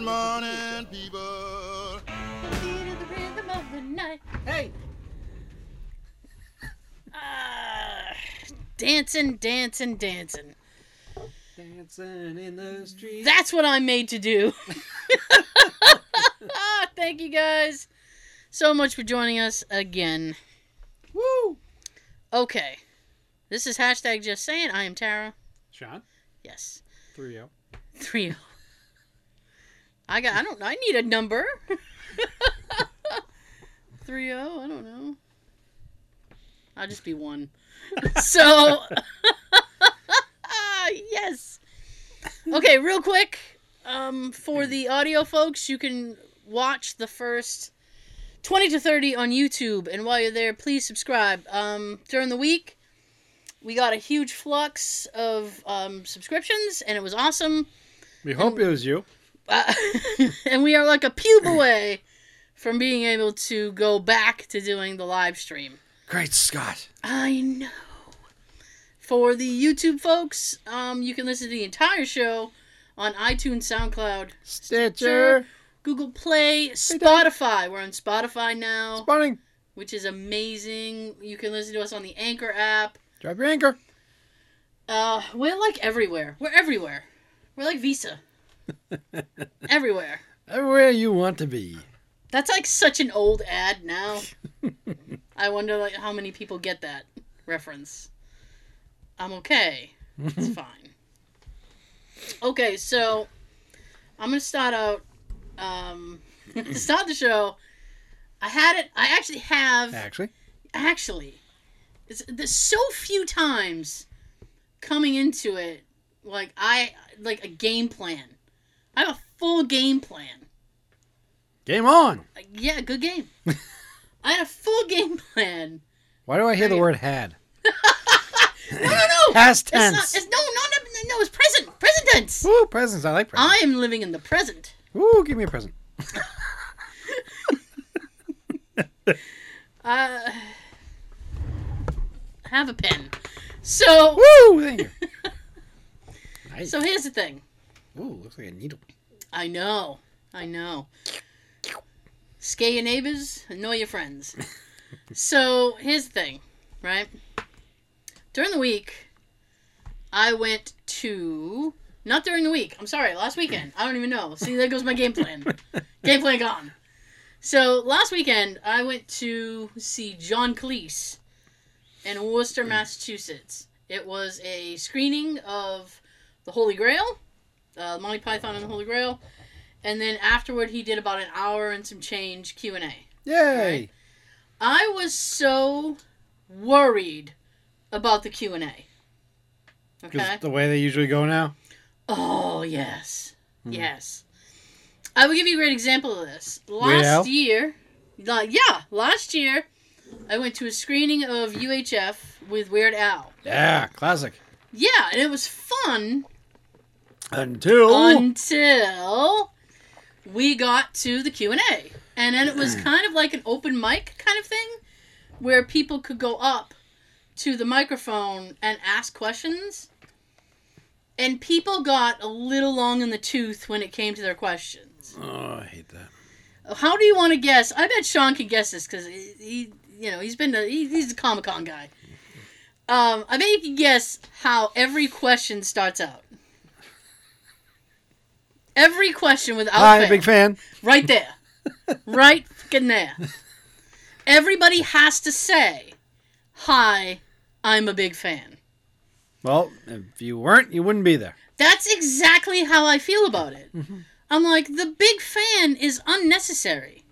Good morning, people. Beat the rhythm of the night. Hey. Dancing. Dancing in the street. That's what I'm made to do. Thank you guys so much for joining us again. Woo! Okay. This is Hashtag Just Saying. I am Tara. Sean? Yes. 3-0. 3-0. I need a number. 3-0, I don't know. I'll just be one. So... Yes. Okay, real quick, for the audio folks, you can watch the first 20 to 30 on YouTube, and while you're there, please subscribe. During the week, we got a huge flux of subscriptions, and it was awesome. We hope it was you. And we are like a pube away from being able to go back to doing the live stream. Great Scott. I know. For the YouTube folks, you can listen to the entire show on iTunes, SoundCloud, Stitcher, Google Play, Spotify. We're on Spotify now, which is amazing. You can listen to us on the Anchor app. Drop your Anchor. We're like everywhere. We're everywhere. We're like Visa. Everywhere. Everywhere you want to be. That's like such an old ad now. I wonder like how many people get that reference. I'm okay. It's fine. Okay, so I'm going to start out, to start the show, I actually have, there's so few times coming into it, like a game plan. I have a full game plan. Game on. Yeah, good game. I had a full game plan. Why do I hear the word had? No. Past tense. It's present. Present tense. Ooh, presents. I like presents. I am living in the present. Ooh, give me a present. Have a pen. So. Woo, thank you. Nice. So here's the thing. Ooh, looks like a needle. I know. Scare your neighbors, annoy your friends. So here's the thing, right? During the week, I went to... Not during the week. I'm sorry. Last weekend. I don't even know. See, there goes my game plan. Game plan gone. So, last weekend, I went to see John Cleese in Worcester, Massachusetts. It was a screening of The Holy Grail, Monty Python and The Holy Grail, and then afterward, he did about an hour and some change Q&A. Yay! Right? I was so worried about the Q&A. Okay. The way they usually go now? Oh, yes. Mm. Yes. I will give you a great example of this. Last year, I went to a screening of UHF with Weird Al. Yeah, classic. Yeah, and it was fun. Until we got to the Q&A. And then it was kind of like an open mic kind of thing where people could go up to the microphone and ask questions, and people got a little long in the tooth when it came to their questions. Oh, I hate that. How do you want to guess? I bet Sean can guess this because he's a Comic-Con guy. I bet you can guess how every question starts out. Every question without fail. Hi, big fan. Right there, right fucking there. Everybody has to say, "Hi, I'm a big fan." Well, if you weren't, you wouldn't be there. That's exactly how I feel about it. Mm-hmm. I'm like, the big fan is unnecessary.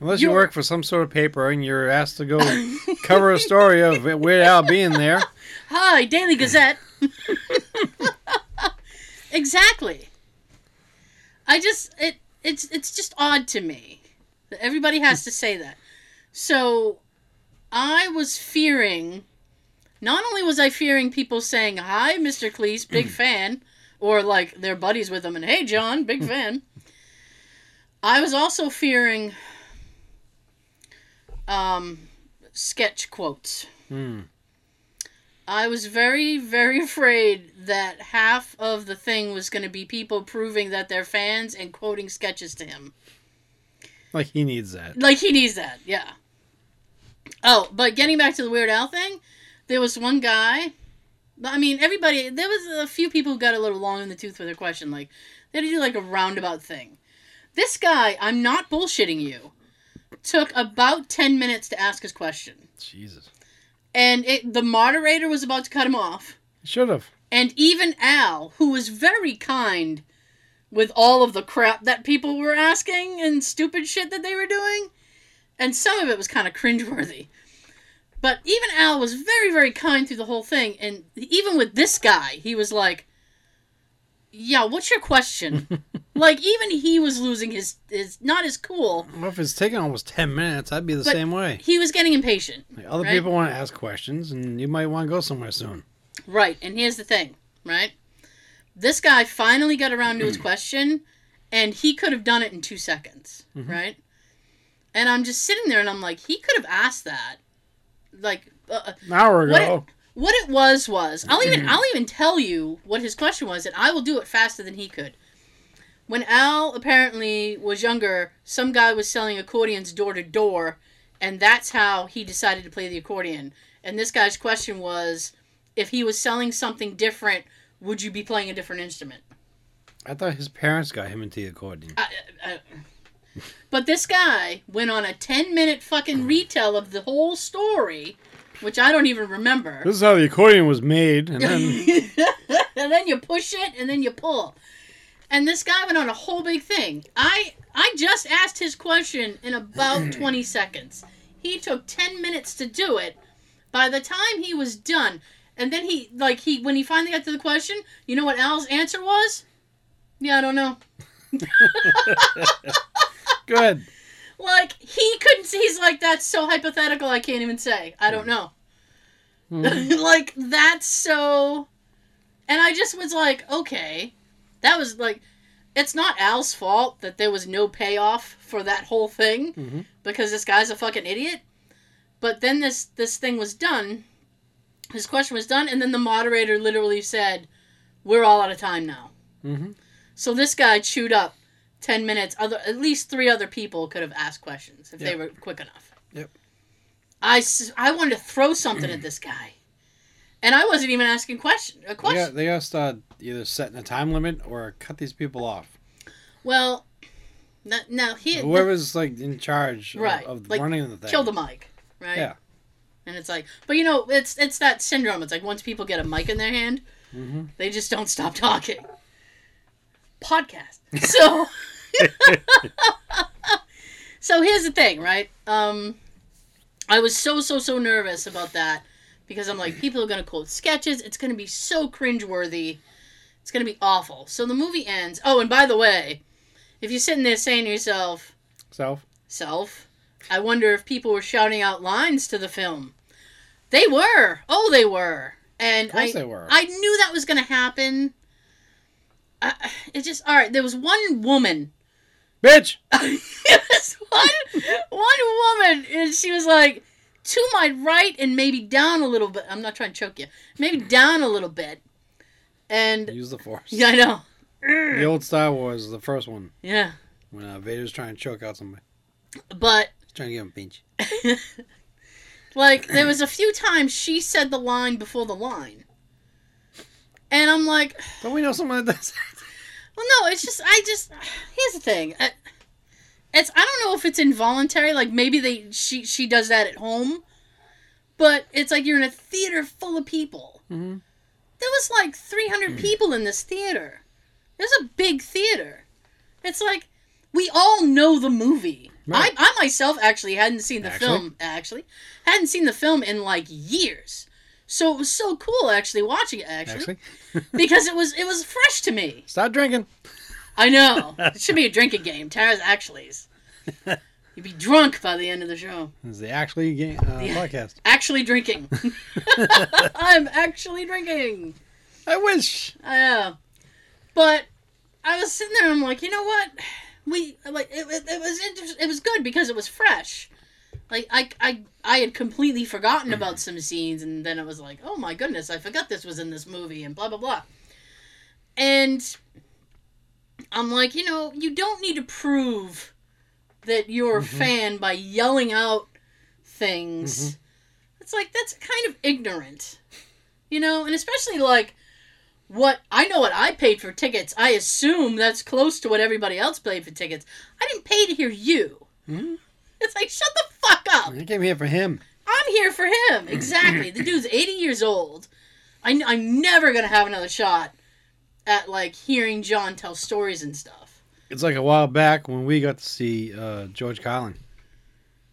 Unless you work for some sort of paper and you're asked to go cover a story of Weird Al being there. Hi, Daily Gazette. Exactly. It's just odd to me that everybody has to say that. So I was fearing, not only was I fearing people saying, "Hi, Mr. Cleese, big fan," or like their buddies with them and, "Hey, John, big fan." I was also fearing sketch quotes. I was very, very afraid that half of the thing was going to be people proving that they're fans and quoting sketches to him. Like, he needs that. Like, he needs that, yeah. Oh, but getting back to the Weird Al thing, there was one guy... I mean, everybody... There was a few people who got a little long in the tooth with their question. Like, they had to do, like, a roundabout thing. This guy, I'm not bullshitting you, took about 10 minutes to ask his question. Jesus. And the moderator was about to cut him off. Should have. And even Al, who was very kind with all of the crap that people were asking and stupid shit that they were doing, and some of it was kind of cringeworthy, but even Al was very, very kind through the whole thing, and even with this guy, he was like, yeah, what's your question? Like, even he was losing his not his cool. Well, if it's taking almost 10 minutes, I'd be the same way. He was getting impatient. Like, other people want to ask questions, and you might want to go somewhere soon. Right, and here's the thing, right? This guy finally got around to his question, and he could have done it in 2 seconds, right? And I'm just sitting there, and I'm like, he could have asked that. Like, an hour ago. What it was, I'll even tell you what his question was, and I will do it faster than he could. When Al apparently was younger, some guy was selling accordions door to door, and that's how he decided to play the accordion. And this guy's question was, if he was selling something different, would you be playing a different instrument? I thought his parents got him into the accordion. But this guy went on a 10-minute fucking retell of the whole story... Which I don't even remember. This is how the accordion was made. And then... and then you push it, and then you pull. And this guy went on a whole big thing. I just asked his question in about 20 seconds. He took 10 minutes to do it. By the time he was done, and then he when he finally got to the question, you know what Al's answer was? Yeah, I don't know. Good. Like, he couldn't... He's like, that's so hypothetical, I can't even say. I don't know. Like, that's so... And I just was like, okay. That was like... It's not Al's fault that there was no payoff for that whole thing. Because this guy's a fucking idiot. But then this thing was done. His question was done. And then the moderator literally said, we're all out of time now. So this guy chewed up 10 minutes, at least 3 other people could have asked questions if they were quick enough. I wanted to throw something at this guy. And I wasn't even asking a question. Yeah, they got to start either setting a time limit or cut these people off. Well, now he... Whoever's, like, in charge of like, running the thing. Kill the mic, right? Yeah. And it's like... But, you know, it's that syndrome. It's like once people get a mic in their hand, they just don't stop talking. Podcast. So... So here's the thing, right? I was so nervous about that because I'm like, people are going to quote sketches. It's going to be so cringeworthy. It's going to be awful. So the movie ends. Oh, and by the way, if you're sitting there saying to yourself, Self, I wonder if people were shouting out lines to the film. They were. Oh, they were. And of course they were. I knew that was going to happen. It's just, all right, there was one woman. Bitch! one woman, and she was like, to my right and maybe down a little bit. I'm not trying to choke you. Maybe down a little bit. And use the force. Yeah, I know. The old Star Wars, the first one. Yeah. When Vader's trying to choke out somebody. But. He's trying to give him a pinch. Like, there was a few times she said the line before the line. And I'm like... Don't we know someone that does that? Well, no, it's just... Here's the thing. I don't know if it's involuntary. Like, maybe she does that at home. But it's like you're in a theater full of people. There was like 300 people in this theater. It was a big theater. It's like... We all know the movie. Right. I myself actually hadn't seen the film... Hadn't seen the film in like years. So it was so cool actually watching it because it was fresh to me. Stop drinking. I know. It should be a drinking game. Tara's Actuallys. You'd be drunk by the end of the show. It's the Actually game podcast. Actually drinking. I'm actually drinking. I wish. I know. But I was sitting there and I'm like, you know what? It was good because it was fresh. Like, I had completely forgotten about some scenes, and then it was like, oh my goodness, I forgot this was in this movie, and blah, blah, blah. And I'm like, you know, you don't need to prove that you're a fan by yelling out things. It's like, that's kind of ignorant. You know, and especially like, I know what I paid for tickets. I assume that's close to what everybody else paid for tickets. I didn't pay to hear you. It's like, shut the fuck up. You came here for him. I'm here for him. Exactly. The dude's 80 years old. I'm never going to have another shot at, like, hearing John tell stories and stuff. It's like a while back when we got to see George Carlin.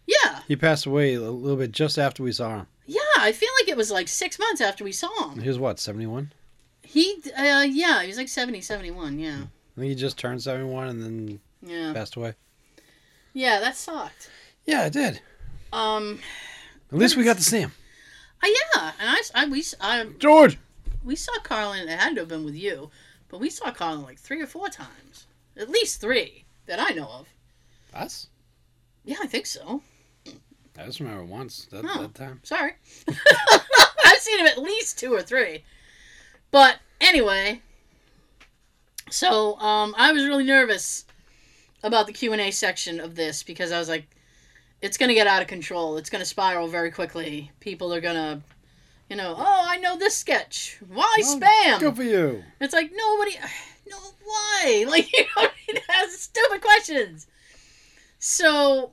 Yeah. He passed away a little bit just after we saw him. Yeah, I feel like it was like 6 months after we saw him. He was what, 71? He was like 70, 71, yeah. I think he just turned 71 and then passed away. Yeah, that sucked. Yeah, it did. At least we got to see him. George! We saw Carlin, it had to have been with you, but we saw Carlin like 3 or 4 times. At least 3, that I know of. Us? Yeah, I think so. I just remember once, that time. Sorry. I've seen him at least 2 or 3. But, anyway, so, I was really nervous about the Q&A section of this, because I was like, it's going to get out of control. It's going to spiral very quickly. People are going to, you know, oh, I know this sketch. Why spam? Good for you. It's like, why? Like, you know, it has stupid questions. So,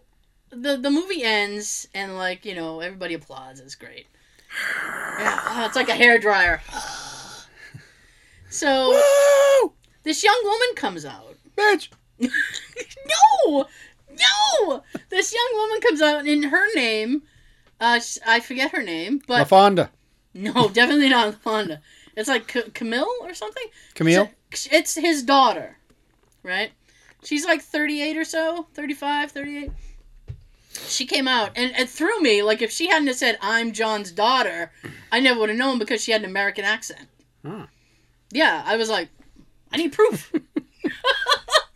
the movie ends, and, like, you know, everybody applauds. It's great. Yeah, it's like a hairdryer. So, woo! This young woman comes out. Bitch! No! This young woman comes out, and her name, I forget her name, but... LaFonda. No, definitely not LaFonda. It's like Camille or something? Camille? It's his daughter, right? She's like 38 or so, 35, 38. She came out, and it threw me. Like, if she hadn't have said, I'm John's daughter, I never would have known because she had an American accent. Huh. Yeah, I was like, I need proof.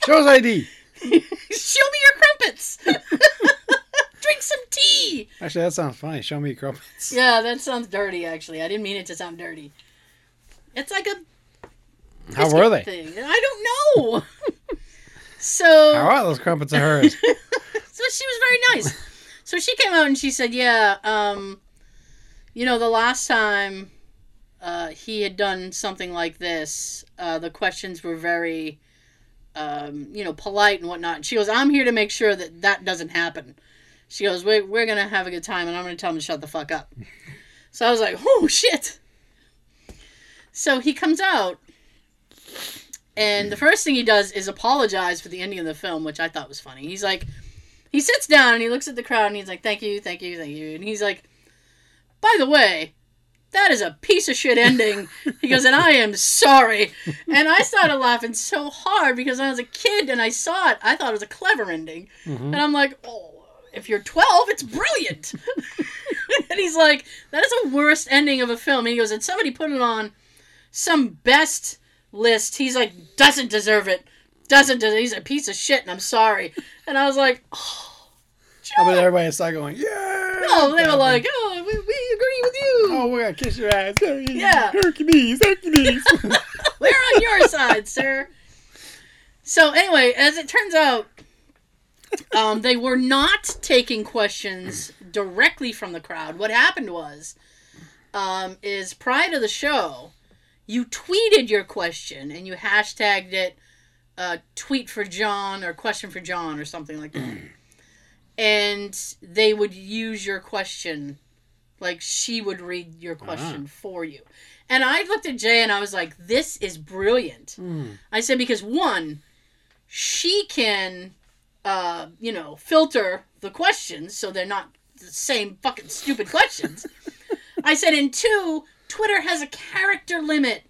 Show his ID. Show me your crumpets. Drink some tea. Actually, that sounds funny. Show me your crumpets. Yeah, that sounds dirty, actually. I didn't mean it to sound dirty. It's like a... How were they? Thing. I don't know. So... How are those crumpets of hers? So she was very nice. So she came out and she said, yeah, you know, the last time... he had done something like this. The questions were very, you know, polite and whatnot. And she goes, I'm here to make sure that that doesn't happen. She goes, we're going to have a good time, and I'm going to tell him to shut the fuck up. So I was like, oh, shit. So he comes out, and the first thing he does is apologize for the ending of the film, which I thought was funny. He's like, he sits down, and he looks at the crowd, and he's like, thank you, thank you, thank you. And he's like, by the way... That is a piece of shit ending. He goes, and I am sorry. And I started laughing so hard because I was a kid and I saw it. I thought it was a clever ending. And I'm like, oh, if you're 12, it's brilliant. And he's like, that is the worst ending of a film. And he goes, and somebody put it on some best list. He's like, doesn't deserve it. Doesn't deserve it. He's a piece of shit and I'm sorry. And I was like, oh. I bet everybody started going, yeah. No, they were like, oh, we agree with you. Oh, we're going to kiss your ass. Yeah. Hercules. We're on your side, sir. So anyway, as it turns out, they were not taking questions directly from the crowd. What happened was, is prior to the show, you tweeted your question and you hashtagged it, tweet for John or question for John or something like that. And they would use your question, like she would read your question for you. And I looked at Jay and I was like, this is brilliant. I said, because one, she can, you know, filter the questions so they're not the same fucking stupid questions. I said, and two, Twitter has a character limit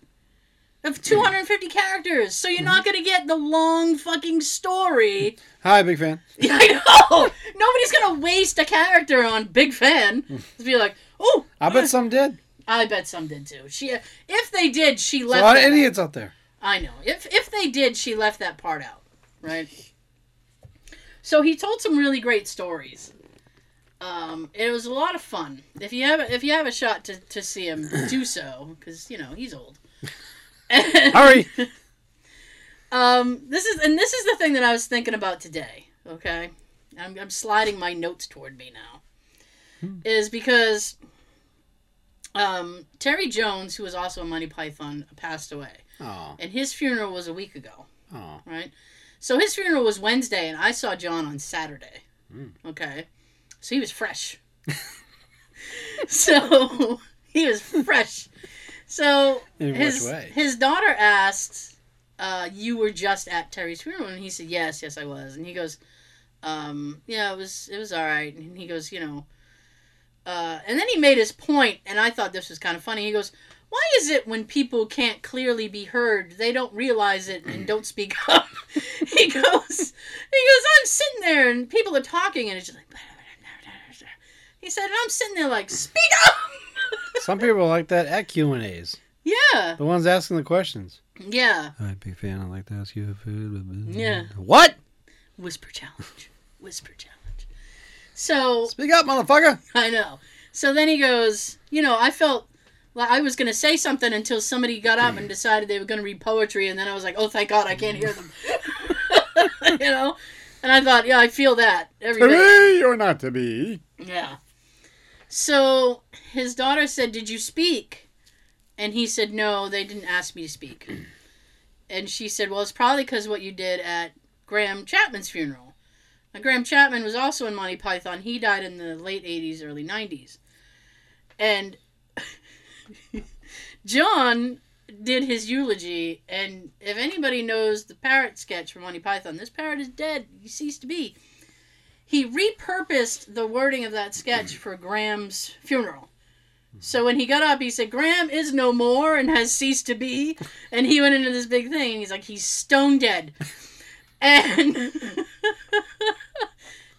of 250 characters, so you're not going to get the long fucking story. Hi, Big Fan. Yeah, I know! Nobody's going to waste a character on Big Fan. Just be like, oh! I bet some did. I bet some did, too. If they did, she left... There's a lot of idiots out there. I know. If they did, she left that part out. Right? So he told some really great stories. It was a lot of fun. If you have a shot to see him, do so, because he's old. Hurry. This is the thing that I was thinking about today. Okay, I'm sliding my notes toward me now. Is because Terry Jones, who was also a Monty Python, passed away. Oh. And his funeral was a week ago. Oh. Right? So his funeral was Wednesday, and I saw John on Saturday. Mm. Okay? So he was fresh. So in which way? His daughter asked, you were just at Terry's funeral? And he said, yes, I was. And he goes, yeah, it was all right. And he goes, and then he made his point, and I thought this was kind of funny. He goes, why is it when people can't clearly be heard, they don't realize it and don't speak up? He goes, I'm sitting there, and people are talking, and it's just like... He said, and I'm sitting there like, speak up! Some people like that at Q&As. Yeah. The ones asking the questions. Yeah. Hi, big fan. I'd like to ask you a food. Yeah. What? Whisper challenge. So speak up, motherfucker. I know. So then he goes, I felt like I was going to say something until somebody got up and decided they were going to read poetry. And then I was like, oh, thank God, I can't hear them. And I thought, yeah, I feel that every day. To be or not to be. Yeah. So his daughter said, did you speak? And he said, no, they didn't ask me to speak. And she said, well, it's probably because what you did at Graham Chapman's funeral. Now, Graham Chapman was also in Monty Python. He died in the late 80s, early 90s. And John did his eulogy, and if anybody knows the parrot sketch from Monty Python, this parrot is dead. He ceased to be. He repurposed the wording of that sketch for Graham's funeral. So when he got up, he said, Graham is no more and has ceased to be. And he went into this big thing, and he's like, he's stone dead. And...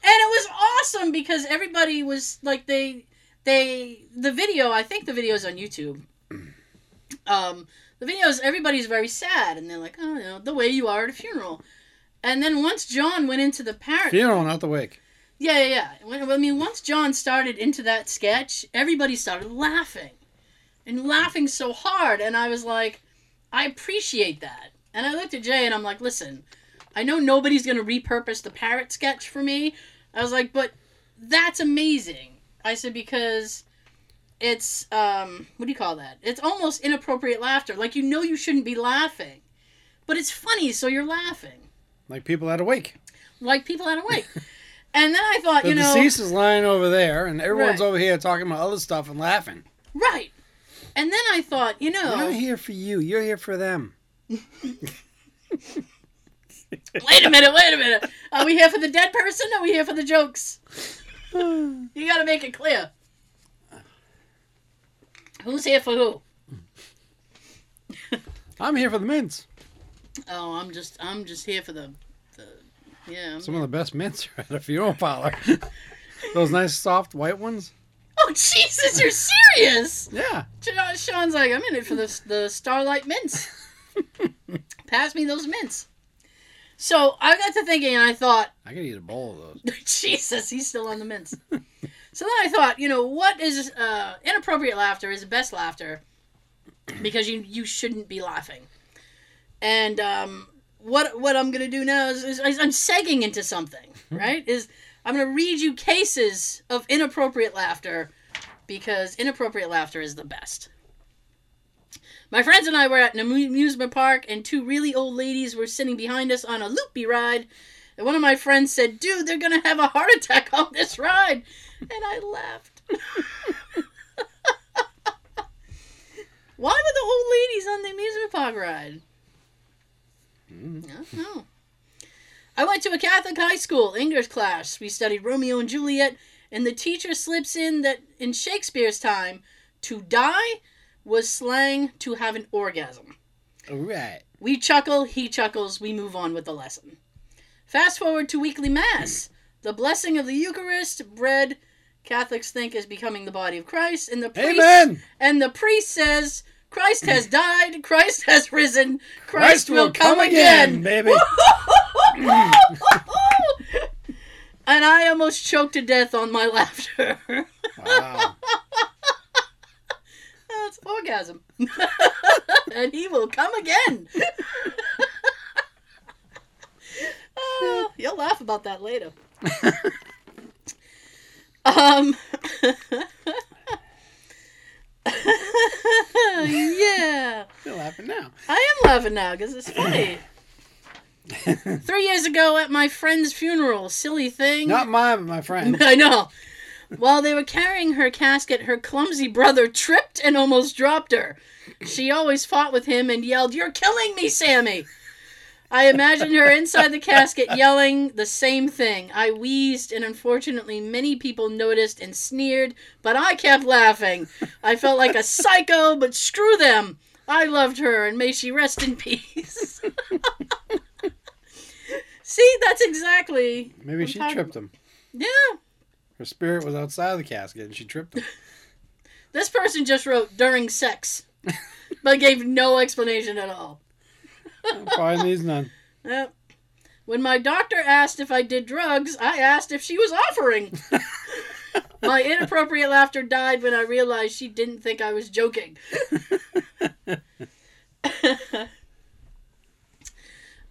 And it was awesome because everybody was like, the video, I think the video's on YouTube. The videos, everybody's very sad and they're like, oh, the way you are at a funeral. And then once John went into the parrot. Funeral, not the wake. Yeah. Once John started into that sketch, everybody started laughing and laughing so hard. And I was like, I appreciate that. And I looked at Jay and I'm like, listen, I know nobody's going to repurpose the parrot sketch for me. I was like, but that's amazing. I said, because it's, what do you call that? It's almost inappropriate laughter. Like, you shouldn't be laughing. But it's funny, so you're laughing. Like people at a wake. And then I thought, The deceased is lying over there, and everyone's right over here talking about other stuff and laughing. Right. And then I thought, We're not here for you. You're here for them. Wait a minute. Are we here for the dead person or are we here for the jokes? You gotta make it clear. Who's here for who? I'm here for the mints. Oh, I'm just here for the yeah. Some of the best mints are at a funeral parlor. Those nice soft white ones. Oh, Jesus, you're serious? Yeah. Sean's like, I'm in it for the Starlight mints. Pass me those mints. So I got to thinking, and I thought... I could eat a bowl of those. Jesus, he's still on the mints. So then I thought, what is... inappropriate laughter is the best laughter because you shouldn't be laughing. And what I'm going to do now is I'm segging into something, right? I'm going to read you cases of inappropriate laughter because inappropriate laughter is the best. My friends and I were at an amusement park, and two really old ladies were sitting behind us on a loopy ride. And one of my friends said, dude, they're going to have a heart attack on this ride. And I laughed. Why were the old ladies on the amusement park ride? I don't know. I went to a Catholic high school English class. We studied Romeo and Juliet, and the teacher slips in that in Shakespeare's time, to die was slang to have an orgasm. All right. We chuckle, he chuckles, we move on with the lesson. Fast forward to weekly mass. The blessing of the Eucharist, bread, Catholics think is becoming the body of Christ, and the priest Amen. And the priest says, Christ has died, Christ has risen, Christ will come again, baby. I And I almost choked to death on my laughter. Wow. That's orgasm. And he will come again. You'll laugh about that later. Yeah. You're laughing now. I am laughing now because it's funny. 3 years ago at my friend's funeral, silly thing. Not mine, my friend. I know. While they were carrying her casket, her clumsy brother tripped and almost dropped her. She always fought with him and yelled, "You're killing me, Sammy." I imagined her inside the casket yelling the same thing. I wheezed, and unfortunately many people noticed and sneered, but I kept laughing. I felt like a psycho, but screw them. I loved her, and may she rest in peace. See, that's exactly... Maybe she tripped him. Yeah. Her spirit was outside the casket, and she tripped him. This person just wrote, "during sex," but gave no explanation at all. Probably needs none. Yep. When my doctor asked if I did drugs, I asked if she was offering. My inappropriate laughter died when I realized she didn't think I was joking.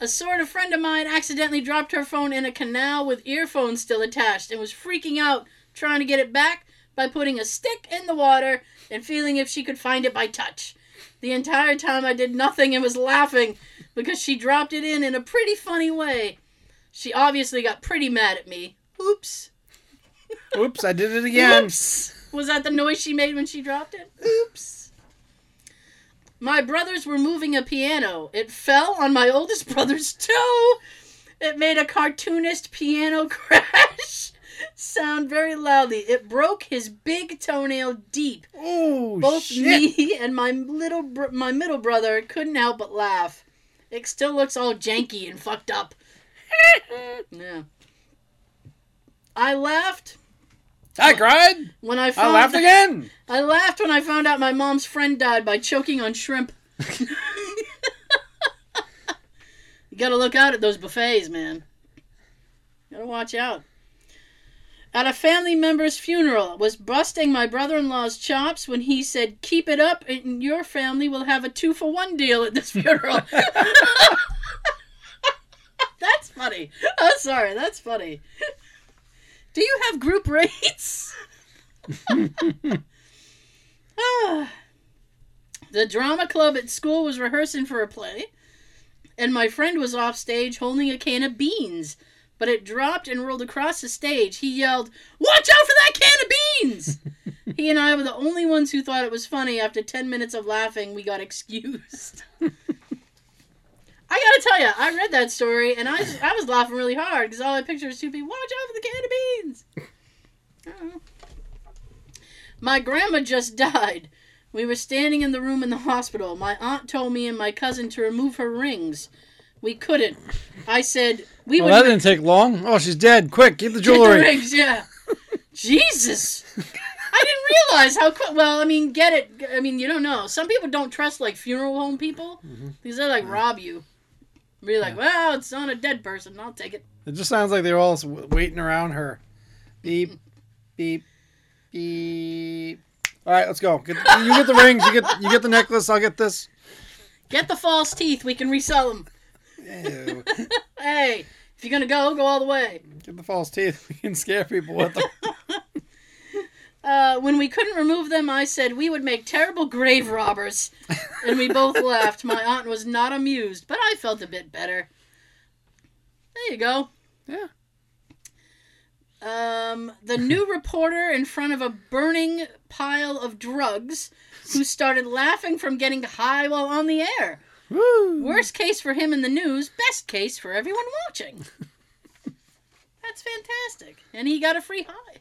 A sort of friend of mine accidentally dropped her phone in a canal with earphones still attached and was freaking out, trying to get it back by putting a stick in the water and feeling if she could find it by touch. The entire time I did nothing and was laughing because she dropped it in a pretty funny way. She obviously got pretty mad at me. Oops. Oops, I did it again. Oops. Was that the noise she made when she dropped it? Oops. My brothers were moving a piano. It fell on my oldest brother's toe. It made a cartoonist piano crash sound very loudly. It broke his big toenail deep. Oh, both shit. Me and my middle brother couldn't help but laugh. It still looks all janky and fucked up. Yeah. I laughed. I cried. When I laughed again. I laughed when I found out my mom's friend died by choking on shrimp. You gotta look out at those buffets, man. Gotta watch out. At a family member's funeral, was busting my brother-in-law's chops when he said, "Keep it up and your family will have a 2-for-1 deal at this funeral." That's funny. I'm sorry, that's funny. Do you have group rates? The drama club at school was rehearsing for a play, and my friend was off stage holding a can of beans, but it dropped and rolled across the stage. He yelled, "Watch out for that can of beans!" He and I were the only ones who thought it was funny. After 10 minutes of laughing, we got excused. I gotta tell you, I read that story, and I was laughing really hard, because all I pictured was two people, "Watch out for the can of beans!" Uh-oh. My grandma just died. We were standing in the room in the hospital. My aunt told me and my cousin to remove her rings. We couldn't. I said, we would... Well, that didn't take long. Oh, she's dead. Quick, get the jewelry. Get the rings, yeah. Jesus. I didn't realize how quick... Well, I mean, get it. I mean, you don't know. Some people don't trust, like, funeral home people, because they, like, rob you. Be like, well, it's on a dead person. I'll take it. It just sounds like they're all waiting around her. Beep, beep, beep. All right, let's go. You get the rings. You get the necklace. I'll get this. Get the false teeth. We can resell them. Ew. Hey, if you're going to go all the way. Get the false teeth. We can scare people with them. When we couldn't remove them, I said we would make terrible grave robbers. And we both laughed. My aunt was not amused, but I felt a bit better. There you go. Yeah. The new reporter in front of a burning pile of drugs who started laughing from getting high while on the air. Woo. Worst case for him in the news, best case for everyone watching. That's fantastic. And he got a free high.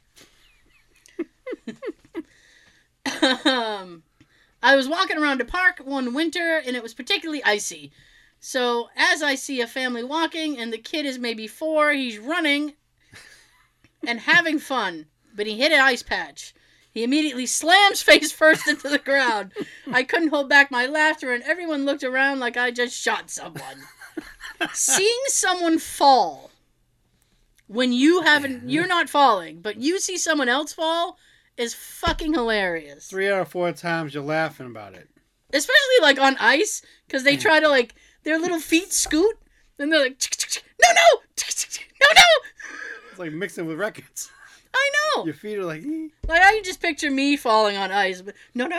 I was walking around a park one winter and it was particularly icy. So as I see a family walking and the kid is maybe 4, he's running and having fun, but he hit an ice patch. He immediately slams face first into the ground. I couldn't hold back my laughter and everyone looked around like I just shot someone. Seeing someone fall when you haven't, you're not falling, but you see someone else fall is fucking hilarious. 3 or 4 times you're laughing about it. Especially like on ice, because they try to like, their little feet scoot, and they're like, no. It's like mixing with records. I know. Your feet are like, eh. Like I can just picture me falling on ice, but no. And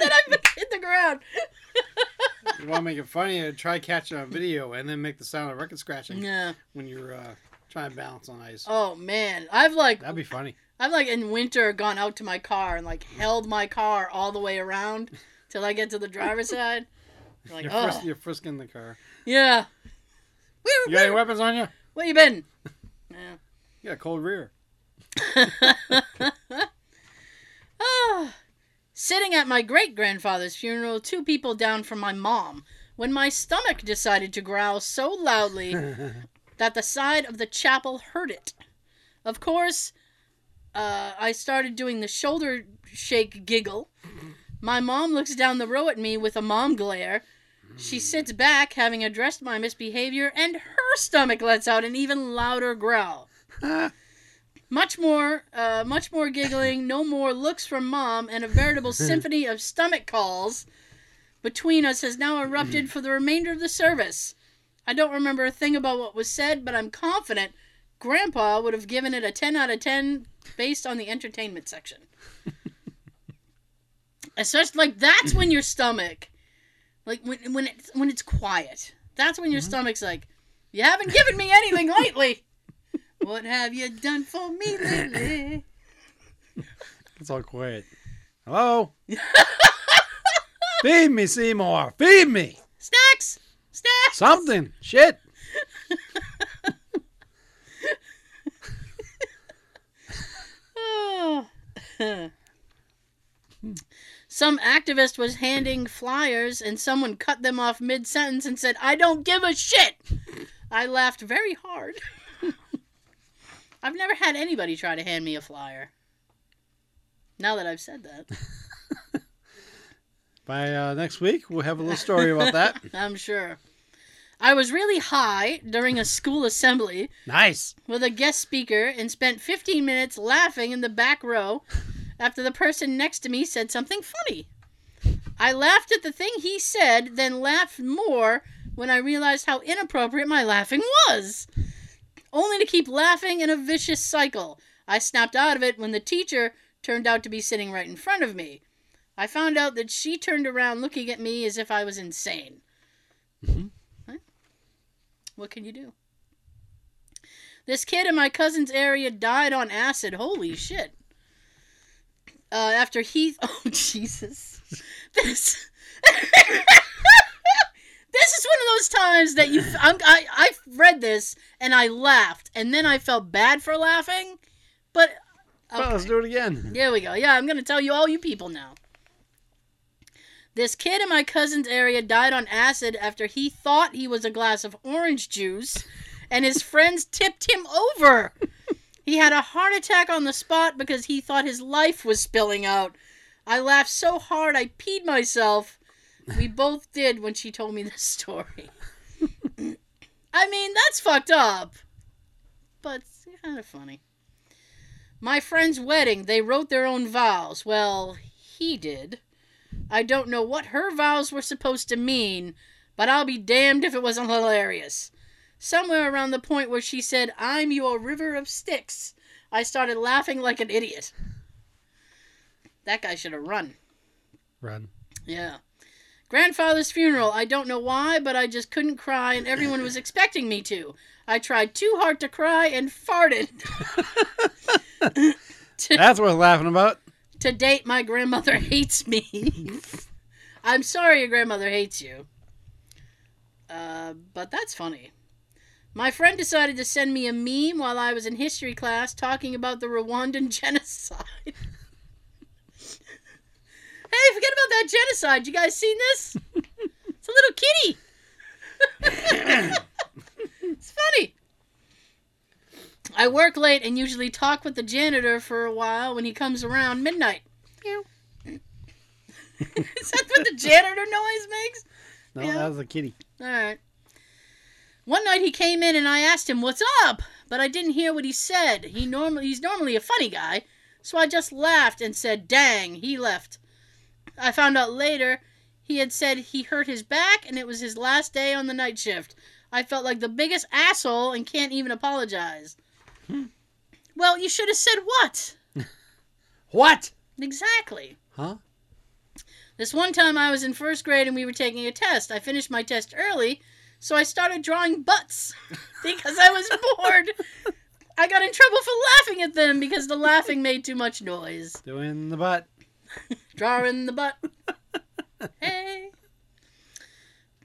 then I hit the ground. You want to make it funnier, try catching a video and then make the sound of record scratching when you're trying to balance on ice. Oh, man. I've like... That'd be funny. I've like in winter gone out to my car and like held my car all the way around till I get to the driver's side. Like, you're frisking the car. Yeah. You got any weapons on you? Where you been? Yeah. You got a cold rear. Oh... Sitting at my great-grandfather's funeral, 2 people down from my mom, when my stomach decided to growl so loudly that the side of the chapel heard it. Of course, I started doing the shoulder shake giggle. My mom looks down the row at me with a mom glare. She sits back, having addressed my misbehavior, and her stomach lets out an even louder growl. Much more giggling, no more looks from Mom, and a veritable symphony of stomach calls between us has now erupted for the remainder of the service. I don't remember a thing about what was said, but I'm confident Grandpa would have given it a 10 out of 10 based on the entertainment section. It's just like, that's when your stomach, like when it's quiet, that's when your stomach's like, you haven't given me anything lately. What have you done for me lately? It's all quiet. Hello? Feed me, Seymour. Feed me. Snacks. Something. Shit. Oh. Some activist was handing flyers and someone cut them off mid-sentence and said, I don't give a shit. I laughed very hard. I've never had anybody try to hand me a flyer. Now that I've said that. By next week, we'll have a little story about that. I'm sure. I was really high during a school assembly. Nice. With a guest speaker and spent 15 minutes laughing in the back row after the person next to me said something funny. I laughed at the thing he said, then laughed more when I realized how inappropriate my laughing was. Only to keep laughing in a vicious cycle. I snapped out of it when the teacher turned out to be sitting right in front of me. I found out that she turned around looking at me as if I was insane. Mm-hmm. Huh? What can you do? This kid in my cousin's area died on acid. Holy shit. After he... Oh, Jesus. This... This is one of those times that I read this and I laughed and then I felt bad for laughing, but okay. Well, let's do it again. Here we go. Yeah, I'm going to tell you all you people now. This kid in my cousin's area died on acid after he thought he was a glass of orange juice and his friends tipped him over. He had a heart attack on the spot because he thought his life was spilling out. I laughed so hard I peed myself. We both did when she told me this story. I mean, that's fucked up. But it's kind of funny. My friend's wedding, they wrote their own vows. Well, he did. I don't know what her vows were supposed to mean, but I'll be damned if it wasn't hilarious. Somewhere around the point where she said, I'm your river of sticks, I started laughing like an idiot. That guy should have run. Run? Yeah. Grandfather's funeral. I don't know why, but I just couldn't cry, and everyone was expecting me to. I tried too hard to cry and farted. That's worth laughing about. To date, my grandmother hates me. I'm sorry your grandmother hates you. But that's funny. My friend decided to send me a meme while I was in history class talking about the Rwandan genocide. Hey, forget about that genocide. You guys seen this? It's a little kitty. It's funny. I work late and usually talk with the janitor for a while when he comes around midnight. Is that what the janitor noise makes? No, that was a kitty. All right. One night he came in and I asked him, "What's up?" But I didn't hear what he said. He's normally a funny guy. So I just laughed and said, "Dang," he left. I found out later he had said he hurt his back and it was his last day on the night shift. I felt like the biggest asshole and can't even apologize. Well, you should have said what? What? Exactly. Huh? This one time I was in first grade and we were taking a test. I finished my test early, so I started drawing butts because I was bored. I got in trouble for laughing at them because the laughing made too much noise. Doing the butt. Drawing the butt. Hey.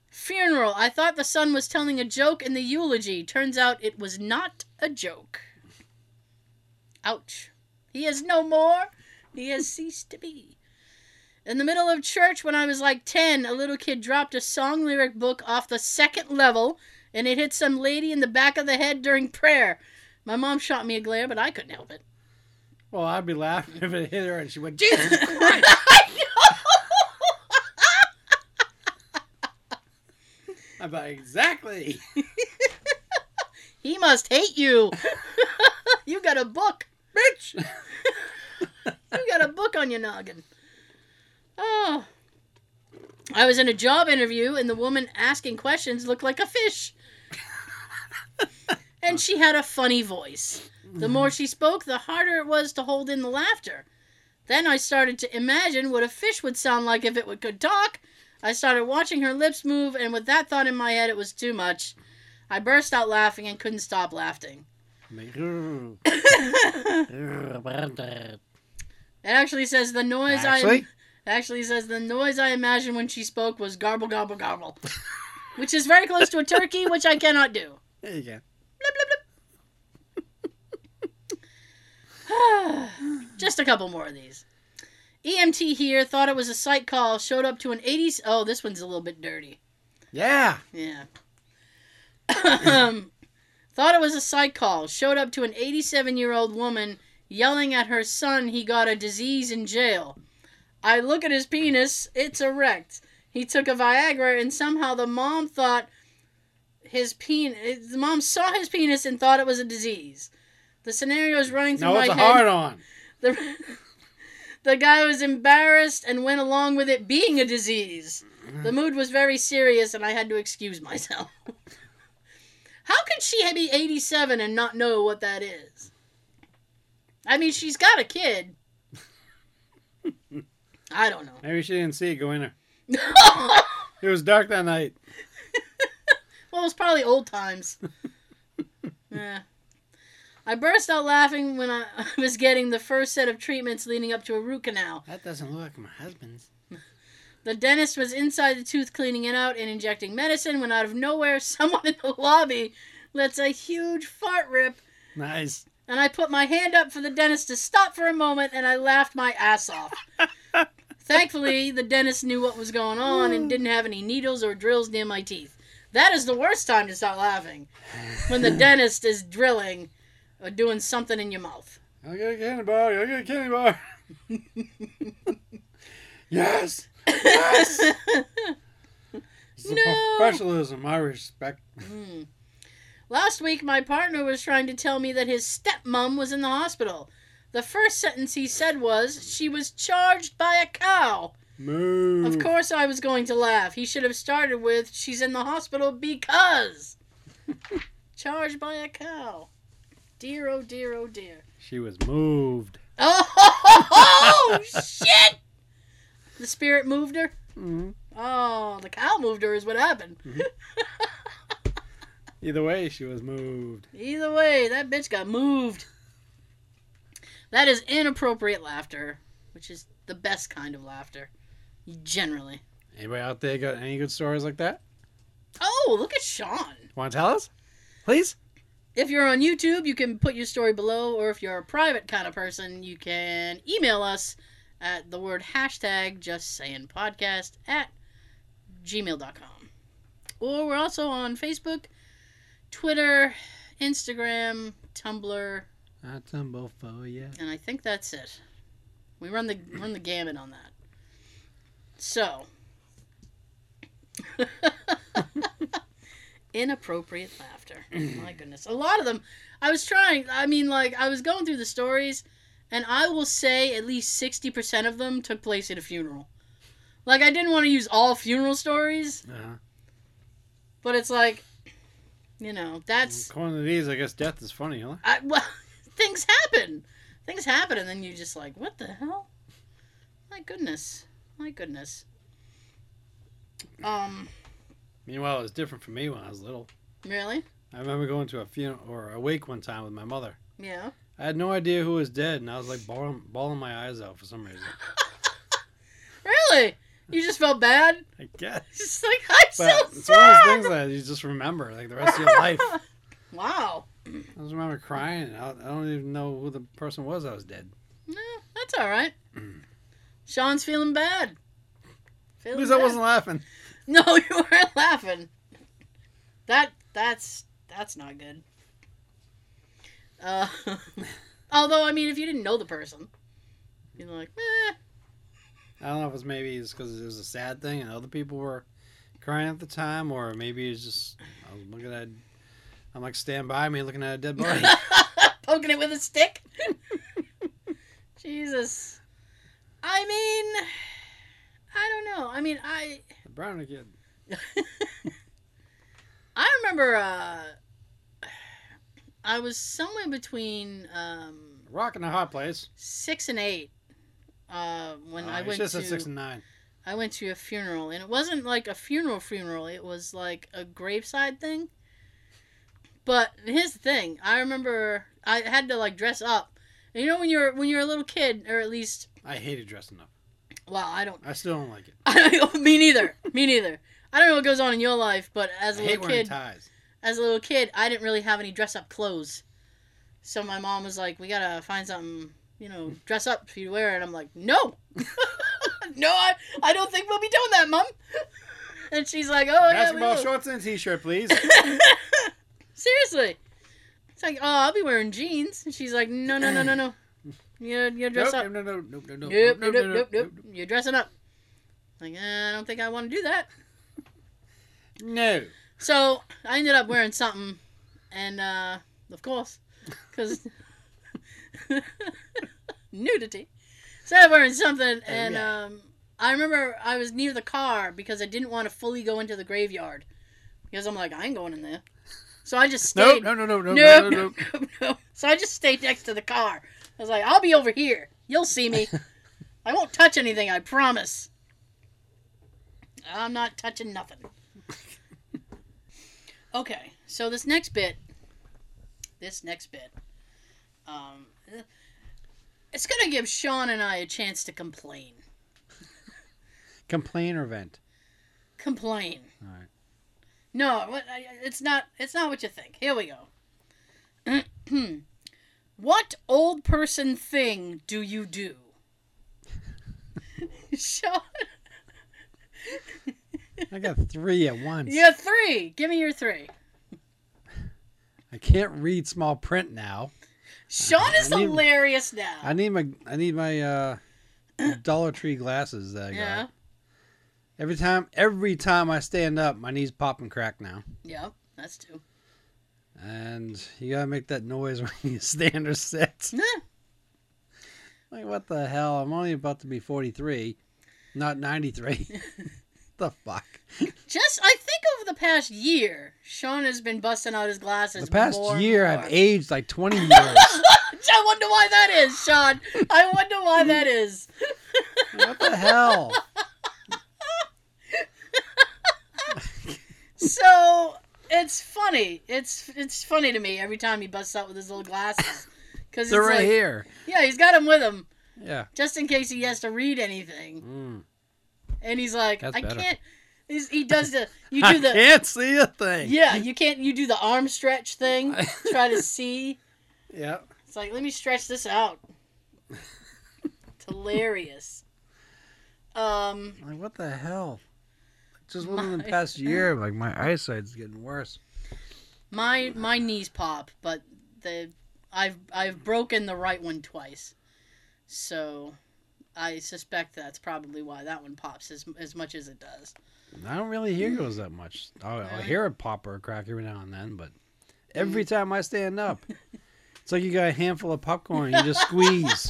Funeral. I thought the son was telling a joke in the eulogy. Turns out it was not a joke. Ouch. He is no more. He has ceased to be. In the middle of church when I was like 10, a little kid dropped a song lyric book off the second level and it hit some lady in the back of the head during prayer. My mom shot me a glare, but I couldn't help it. Well, I'd be laughing if it hit her and she went, "Jesus Christ!" I know! I'm like, exactly. He must hate you. You got a book. Bitch! You got a book on your noggin. Oh. I was in a job interview and the woman asking questions looked like a fish. And she had a funny voice. The more she spoke, the harder it was to hold in the laughter. Then I started to imagine what a fish would sound like if it could talk. I started watching her lips move, and with that thought in my head, it was too much. I burst out laughing and couldn't stop laughing. It actually says the noise I imagined when she spoke was garble, garble, garble. Which is very close to a turkey, which I cannot do. There you go. Blip, blip, blip. Just a couple more of these. EMT here thought it was a psych call, showed up to an 80s... Oh, this one's a little bit dirty. Yeah. Yeah. Thought it was a psych call, showed up to an 87-year-old woman yelling at her son he got a disease in jail. I look at his penis, it's erect. He took a Viagra and somehow the mom thought... The mom saw his penis and thought it was a disease. The scenario is running through my head. No, it's a hard on. The guy was embarrassed and went along with it being a disease. The mood was very serious and I had to excuse myself. How could she be 87 and not know what that is? I mean, she's got a kid. I don't know. Maybe she didn't see it go in her. It was dark that night. Well, it was probably old times. Yeah. I burst out laughing when I was getting the first set of treatments leading up to a root canal. That doesn't look like my husband's. The dentist was inside the tooth cleaning it out and injecting medicine when out of nowhere someone in the lobby lets a huge fart rip. Nice. And I put my hand up for the dentist to stop for a moment and I laughed my ass off. Thankfully, the dentist knew what was going on and didn't have any needles or drills near my teeth. That is the worst time to start laughing, when the dentist is drilling or doing something in your mouth. I'll get a candy bar. Yes. Yes. It's no. Professionalism I respect. Last week, my partner was trying to tell me that his stepmom was in the hospital. The first sentence he said was, "She was charged by a cow." Move. Of course I was going to laugh. He should have started with, "She's in the hospital because." Charged by a cow. Dear, oh dear, oh dear. She was moved. Oh, shit! The spirit moved her? Mm-hmm. Oh, the cow moved her is what happened. Mm-hmm. Either way, she was moved. Either way, that bitch got moved. That is inappropriate laughter, which is the best kind of laughter. Generally. Anybody out there got any good stories like that? Oh, look at Sean. Want to tell us? Please? If you're on YouTube, you can put your story below, or if you're a private kind of person, you can email us at the word #JustSayingPodcast@gmail.com. Or we're also on Facebook, Twitter, Instagram, Tumblr. I tumble for you. And I think that's it. We run the gamut on that. So, Inappropriate laughter. My goodness. A lot of them. I was trying. I mean, like, I was going through the stories, and I will say at least 60% of them took place at a funeral. Like, I didn't want to use all funeral stories. Uh-huh. But it's like, you know, that's... According to these, I guess death is funny, huh? Well, things happen. Things happen, and then you're just like, what the hell? My goodness. My goodness. Meanwhile, it was different for me when I was little. Really? I remember going to a funeral or a wake one time with my mother. Yeah. I had no idea who was dead, and I was like bawling my eyes out for some reason. Really? You just felt bad? I guess. Just like, I'm so sad. It's one of those things that you just remember, like, the rest of your life. Wow. I just remember crying, and I don't even know who the person was that was dead. No, that's all right. Sean's feeling bad. At least I wasn't laughing. No, you weren't laughing. That's not good. Although, I mean, if you didn't know the person, you're like, eh. I don't know if it's maybe it's because it was a sad thing and other people were crying at the time, or maybe it's just I was looking at. I'm like, stand by me, looking at a dead body, poking it with a stick. Jesus, I mean. I don't know. I mean, The Browner Kid. I remember I was somewhere between... Rockin' a Hot Place. 6 and 8. I went to 6 and 9. I went to a funeral, and it wasn't like a funeral. It was like a graveside thing. But here's the thing. I remember I had to, like, dress up. And you know when you're a little kid, or at least... I hated dressing up. Wow, I still don't like it. Me neither. I don't know what goes on in your life, but as a little kid, I didn't really have any dress-up clothes. So my mom was like, we gotta find something, you know, dress up for you to wear. And I'm like, no. No, I don't think we'll be doing that, Mom. And she's like, oh, basketball shorts and a t-shirt, please. Seriously. It's like, oh, I'll be wearing jeans. And she's like, no. You dress up. Nope. You're dressing up. Like, I don't think I want to do that. No. So I ended up wearing something, and of course, because nudity. So I was wearing something, and I remember I was near the car because I didn't want to fully go into the graveyard because I'm like, I ain't going in there. So I just stayed. No. So I just stayed next to the car. I was like, I'll be over here. You'll see me. I won't touch anything, I promise. I'm not touching nothing. Okay, so this next bit, it's going to give Sean and I a chance to complain. Complain or vent? Complain. All right. No, it's not what you think. Here we go. What old person thing do you do? Sean. I got 3 at once. You got 3. Give me your 3. I can't read small print now. Sean is hilarious now. I need my Dollar Tree glasses that I got. Yeah. Every time I stand up, my knees pop and crack now. Yeah, that's 2. And you gotta make that noise when you stand or sit. Like, what the hell? I'm only about to be 43, not 93. The fuck? Just, I think over the past year, Sean has been busting out his glasses. The past year, I've aged like 20 years. I wonder why that is, Sean. I wonder why that is. What the hell? So... It's funny. It's funny to me every time he busts out with his little glasses. Cause they're right here. Yeah, he's got them with him. Yeah. Just in case he has to read anything. Mm. And he's like, That's better. He does the... I can't see a thing. Yeah, you can't... You do the arm stretch thing. Try to see. Yeah. It's like, let me stretch this out. It's hilarious. Like, what the hell? Just within the past year, like, my eyesight's getting worse. My knees pop, but I've broken the right one twice, so I suspect that's probably why that one pops as much as it does. I don't really hear those that much. I'll hear a pop or a crack every now and then, but every time I stand up, it's like you got a handful of popcorn. You just squeeze.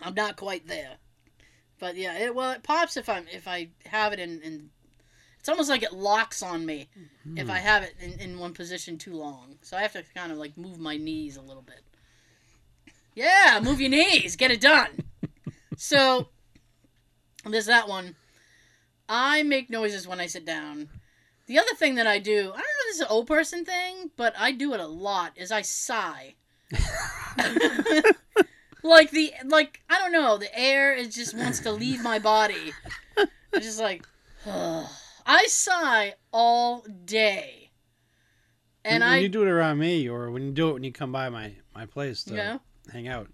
I'm not quite there, but yeah, it pops if I have it in. It's almost like it locks on me if I have it in one position too long. So I have to kind of like move my knees a little bit. Yeah, move your knees. Get it done. So there's that one. I make noises when I sit down. The other thing that I do, I don't know if this is an old person thing, but I do it a lot, is I sigh. like I don't know, the air is just wants to leave my body. It's just like, ugh. I sigh all day. And when you do it around me, or when you do it when you come by my place to hang out,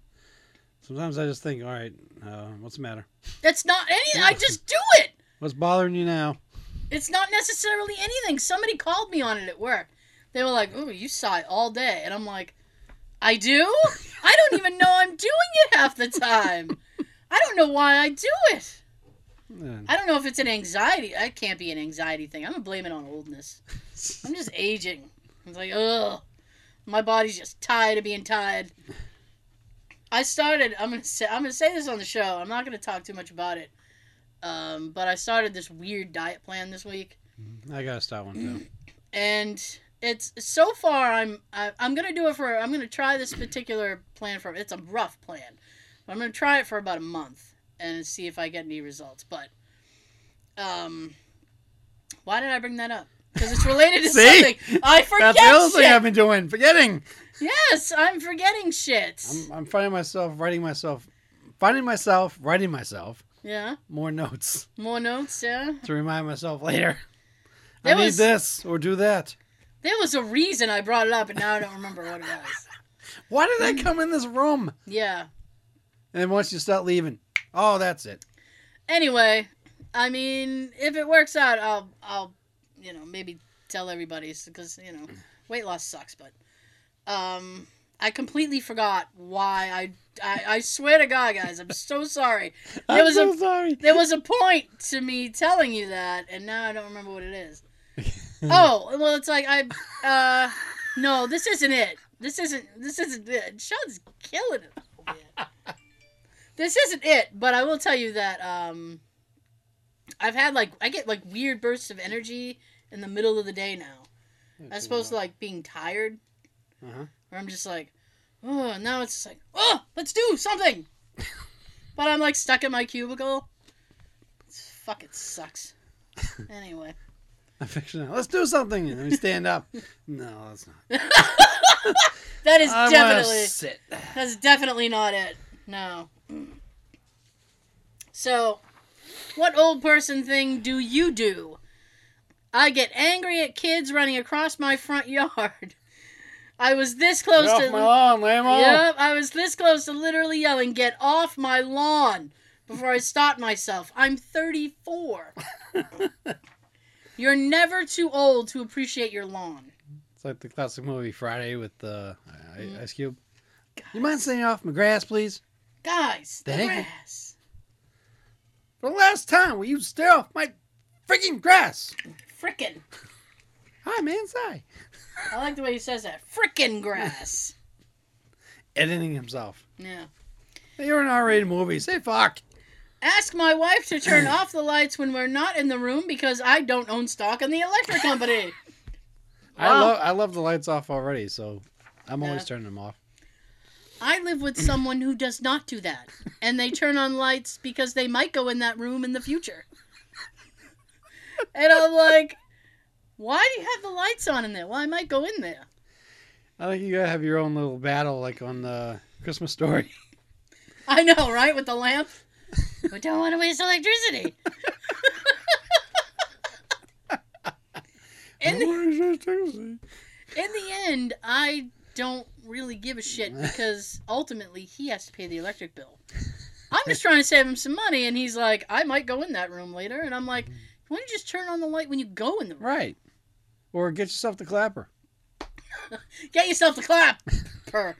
sometimes I just think, all right, what's the matter? It's not anything. I just do it. What's bothering you now? It's not necessarily anything. Somebody called me on it at work. They were like, ooh, you sigh all day. And I'm like, I do? I don't even know I'm doing it half the time. I don't know why I do it. I don't know if it's an anxiety. It can't be an anxiety thing. I'm going to blame it on oldness. I'm just aging. It's like, ugh. My body's just tired of being tired. I'm going to say this on the show. I'm not going to talk too much about it. But I started this weird diet plan this week. I got to start one too. And it's so far I'm going to try this particular plan for, it's a rough plan. But I'm going to try it for about a month. And see if I get any results. But, why did I bring that up? Because it's related to something. I forget. That's the other thing I've been doing. Forgetting. Yes, I'm forgetting shit. I'm finding myself writing myself. Yeah. More notes. Yeah. To remind myself later. I need this or do that. There was a reason I brought it up, and now I don't remember what it was. Why did I come in this room? Yeah. And then once you start leaving. Oh, that's it. Anyway, I mean, if it works out, I'll, maybe tell everybody because, weight loss sucks. But, I completely forgot why I swear to God, guys, I'm so sorry. There was a point to me telling you that, and now I don't remember what it is. Oh, well, it's like no, this isn't it. This isn't it. Sean's killing it. Yeah. This isn't it, but I will tell you that I've had I get weird bursts of energy in the middle of the day now. As opposed to being tired. Uh-huh. Where I'm just like, oh, now it's just like, oh, let's do something. But I'm stuck in my cubicle. It sucks. Anyway. I'm fictional. Let's do something. And then we stand up. No, that's not. That's definitely not it. No. So, what old person thing do you do? I get angry at kids running across my front yard. I was this close to... Get off my lawn, Lamo! Yep, I was this close to literally yelling, get off my lawn, before I stopped myself. I'm 34. You're never too old to appreciate your lawn. It's like the classic movie Friday with Ice Cube. Guys. You mind staying off my grass, please? Guys, the grass... The last time will you stay off my freaking grass? Frickin'. Hi, man. Sorry. I like the way he says that. Frickin' grass. Editing himself. Yeah. You're an R-rated movie. Say fuck. Ask my wife to turn off the lights when we're not in the room because I don't own stock in the electric company. I love the lights off already, so I'm always turning them off. I live with someone who does not do that, and they turn on lights because they might go in that room in the future. And I'm like, why do you have the lights on in there? Well, I might go in there. I think you gotta have your own little battle, like on the Christmas Story. I know, right? With the lamp. We don't want to waste electricity. In the end, I don't really give a shit because ultimately he has to pay the electric bill. I'm just trying to save him some money, and he's like, I might go in that room later, and I'm like, why don't you just turn on the light when you go in the room? Right. Or get yourself the clapper. Get yourself the clapper.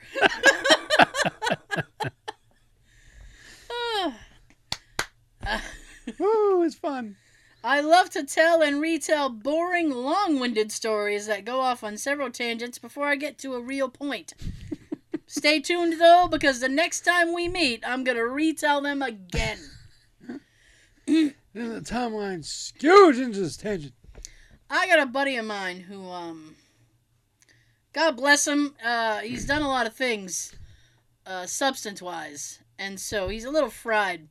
Woo, it's fun. I love to tell and retell boring, long-winded stories that go off on several tangents before I get to a real point. Stay tuned, though, because the next time we meet, I'm going to retell them again. Then the timeline skews into this tangent. I got a buddy of mine who, God bless him, he's done a lot of things, substance-wise, and so he's a little fried.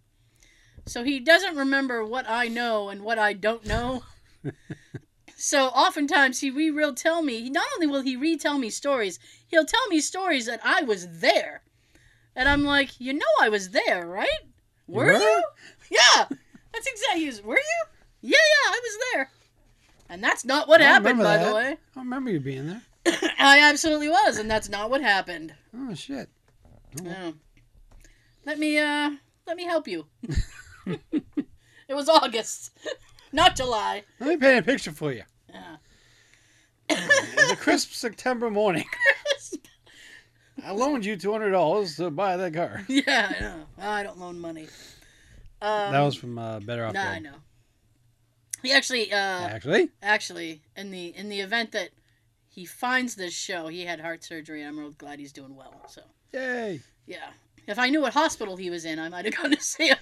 So he doesn't remember what I know and what I don't know. So oftentimes he will tell me, not only will he retell me stories, he'll tell me stories that I was there. And I'm like, you know I was there, right? Were you? Yeah. That's exactly it. Were you? Yeah, I was there. And that's not what happened, by the way. I don't remember you being there. I absolutely was, and that's not what happened. Oh, shit. Oh. Yeah. Let me help you. It was August, not July. Let me paint a picture for you. Yeah. It was a crisp September morning. I loaned you $200 to buy that car. Yeah, I know. I don't loan money. That was from Better Off. No, I know. He actually, in the event that he finds this show, he had heart surgery, and I'm real glad he's doing well. So. Yay. Yeah. If I knew what hospital he was in, I might have gone to see him.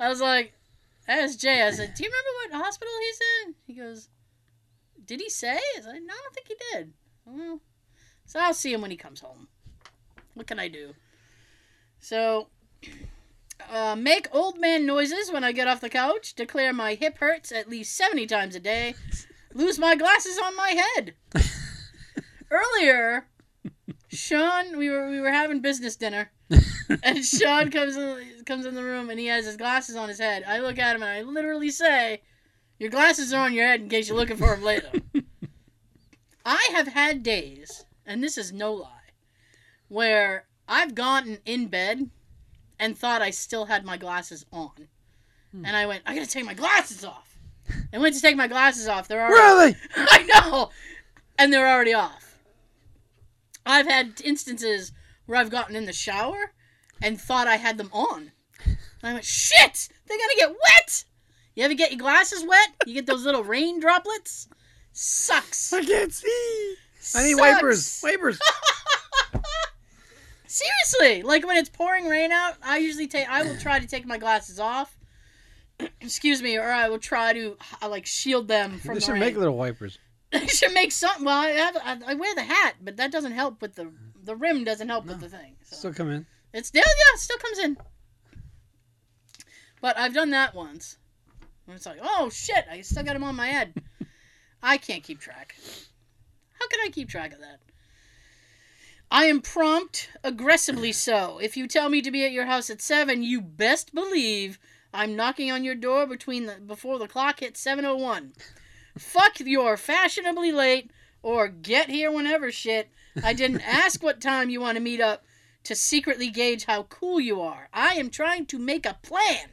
I was like, I asked Jay, I said, do you remember what hospital he's in? He goes, did he say? I was like, no, I don't think he did. Well, so I'll see him when he comes home. What can I do? So, make old man noises when I get off the couch, declare my hip hurts at least 70 times a day, lose my glasses on my head. Earlier, Sean, we were having business dinner. And Sean comes in the room, and he has his glasses on his head. I look at him, and I literally say, your glasses are on your head in case you're looking for them later. I have had days, and this is no lie, where I've gotten in bed and thought I still had my glasses on. And I went, I gotta take my glasses off. I went to take my glasses off. They're already... Really? I know! And they're already off. I've had instances where I've gotten in the shower and thought I had them on. And I went, shit! They're gonna get wet! You ever get your glasses wet? You get those little rain droplets? Sucks. I can't see. Sucks. I need wipers. Wipers. Seriously. Like when it's pouring rain out, I will try to take my glasses off. Excuse me. Or I will try to shield them from the rain. They should make little wipers. They should make something. Well, I wear the hat, but that doesn't help with the rim doesn't help with the thing. So. Still come in. It's still, yeah, it still comes in. But I've done that once. And it's like, oh, shit, I still got them on my head. I can't keep track. How can I keep track of that? I am prompt, aggressively so. If you tell me to be at your house at 7, you best believe I'm knocking on your door before the clock hits 7:01. Fuck your fashionably late or get here whenever shit. I didn't ask what time you want to meet up to secretly gauge how cool you are. I am trying to make a plan.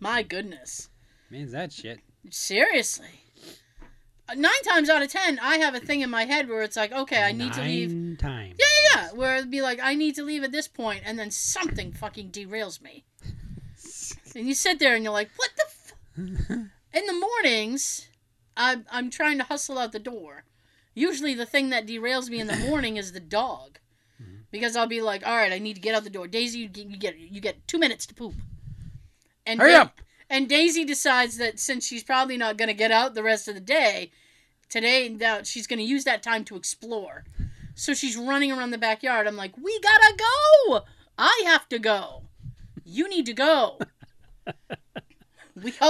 My goodness. Means that shit. Seriously. 9 times out of 10, I have a thing in my head where it's like, okay, I need to leave. 9 times. Yeah. Where it'd be like, I need to leave at this point, and then something fucking derails me. And you sit there and you're like, what the f... In the mornings, I'm trying to hustle out the door. Usually the thing that derails me in the morning is the dog. Mm-hmm. Because I'll be like, all right, I need to get out the door. Daisy, you get 2 minutes to poop. And hurry up! And Daisy decides that since she's probably not going to get out the rest of the day, today she's going to use that time to explore. So she's running around the backyard. I'm like, we gotta go! I have to go. You need to go.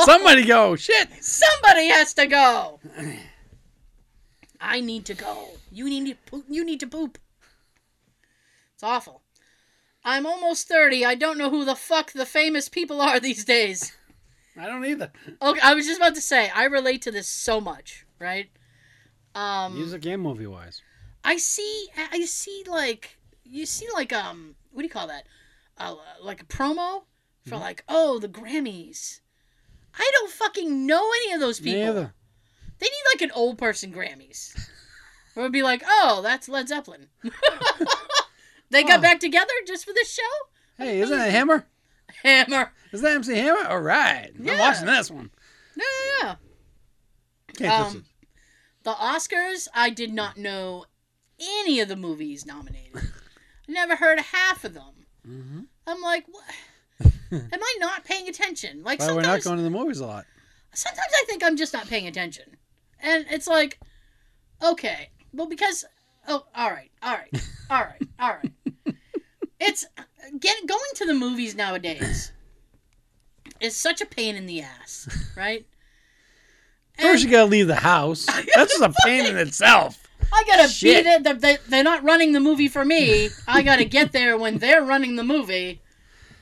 Somebody go! Shit! Somebody has to go! I need to go. You need to poop. It's awful. I'm almost 30. I don't know who the fuck the famous people are these days. I don't either. Okay, I was just about to say, I relate to this so much, right? Music and movie-wise. I see, what do you call that? Like a promo for the Grammys. I don't fucking know any of those people. Neither. They need like an old person Grammys. It would be like, oh, that's Led Zeppelin. They got back together just for this show? Hey, isn't it Hammer? Hammer. Is that MC Hammer? All right. Yeah. I'm watching this one. No. Can't touch it. The Oscars, I did not know any of the movies nominated. I never heard of half of them. Mm-hmm. I'm like, what? Am I not paying attention? Like, well, sometimes we're not going to the movies a lot. Sometimes I think I'm just not paying attention. And it's like, okay. Well, because... Oh, all right. It's going to the movies nowadays is such a pain in the ass, right? First, you gotta leave the house. That's just a pain in itself. I gotta be there. They're not running the movie for me. I gotta get there when they're running the movie.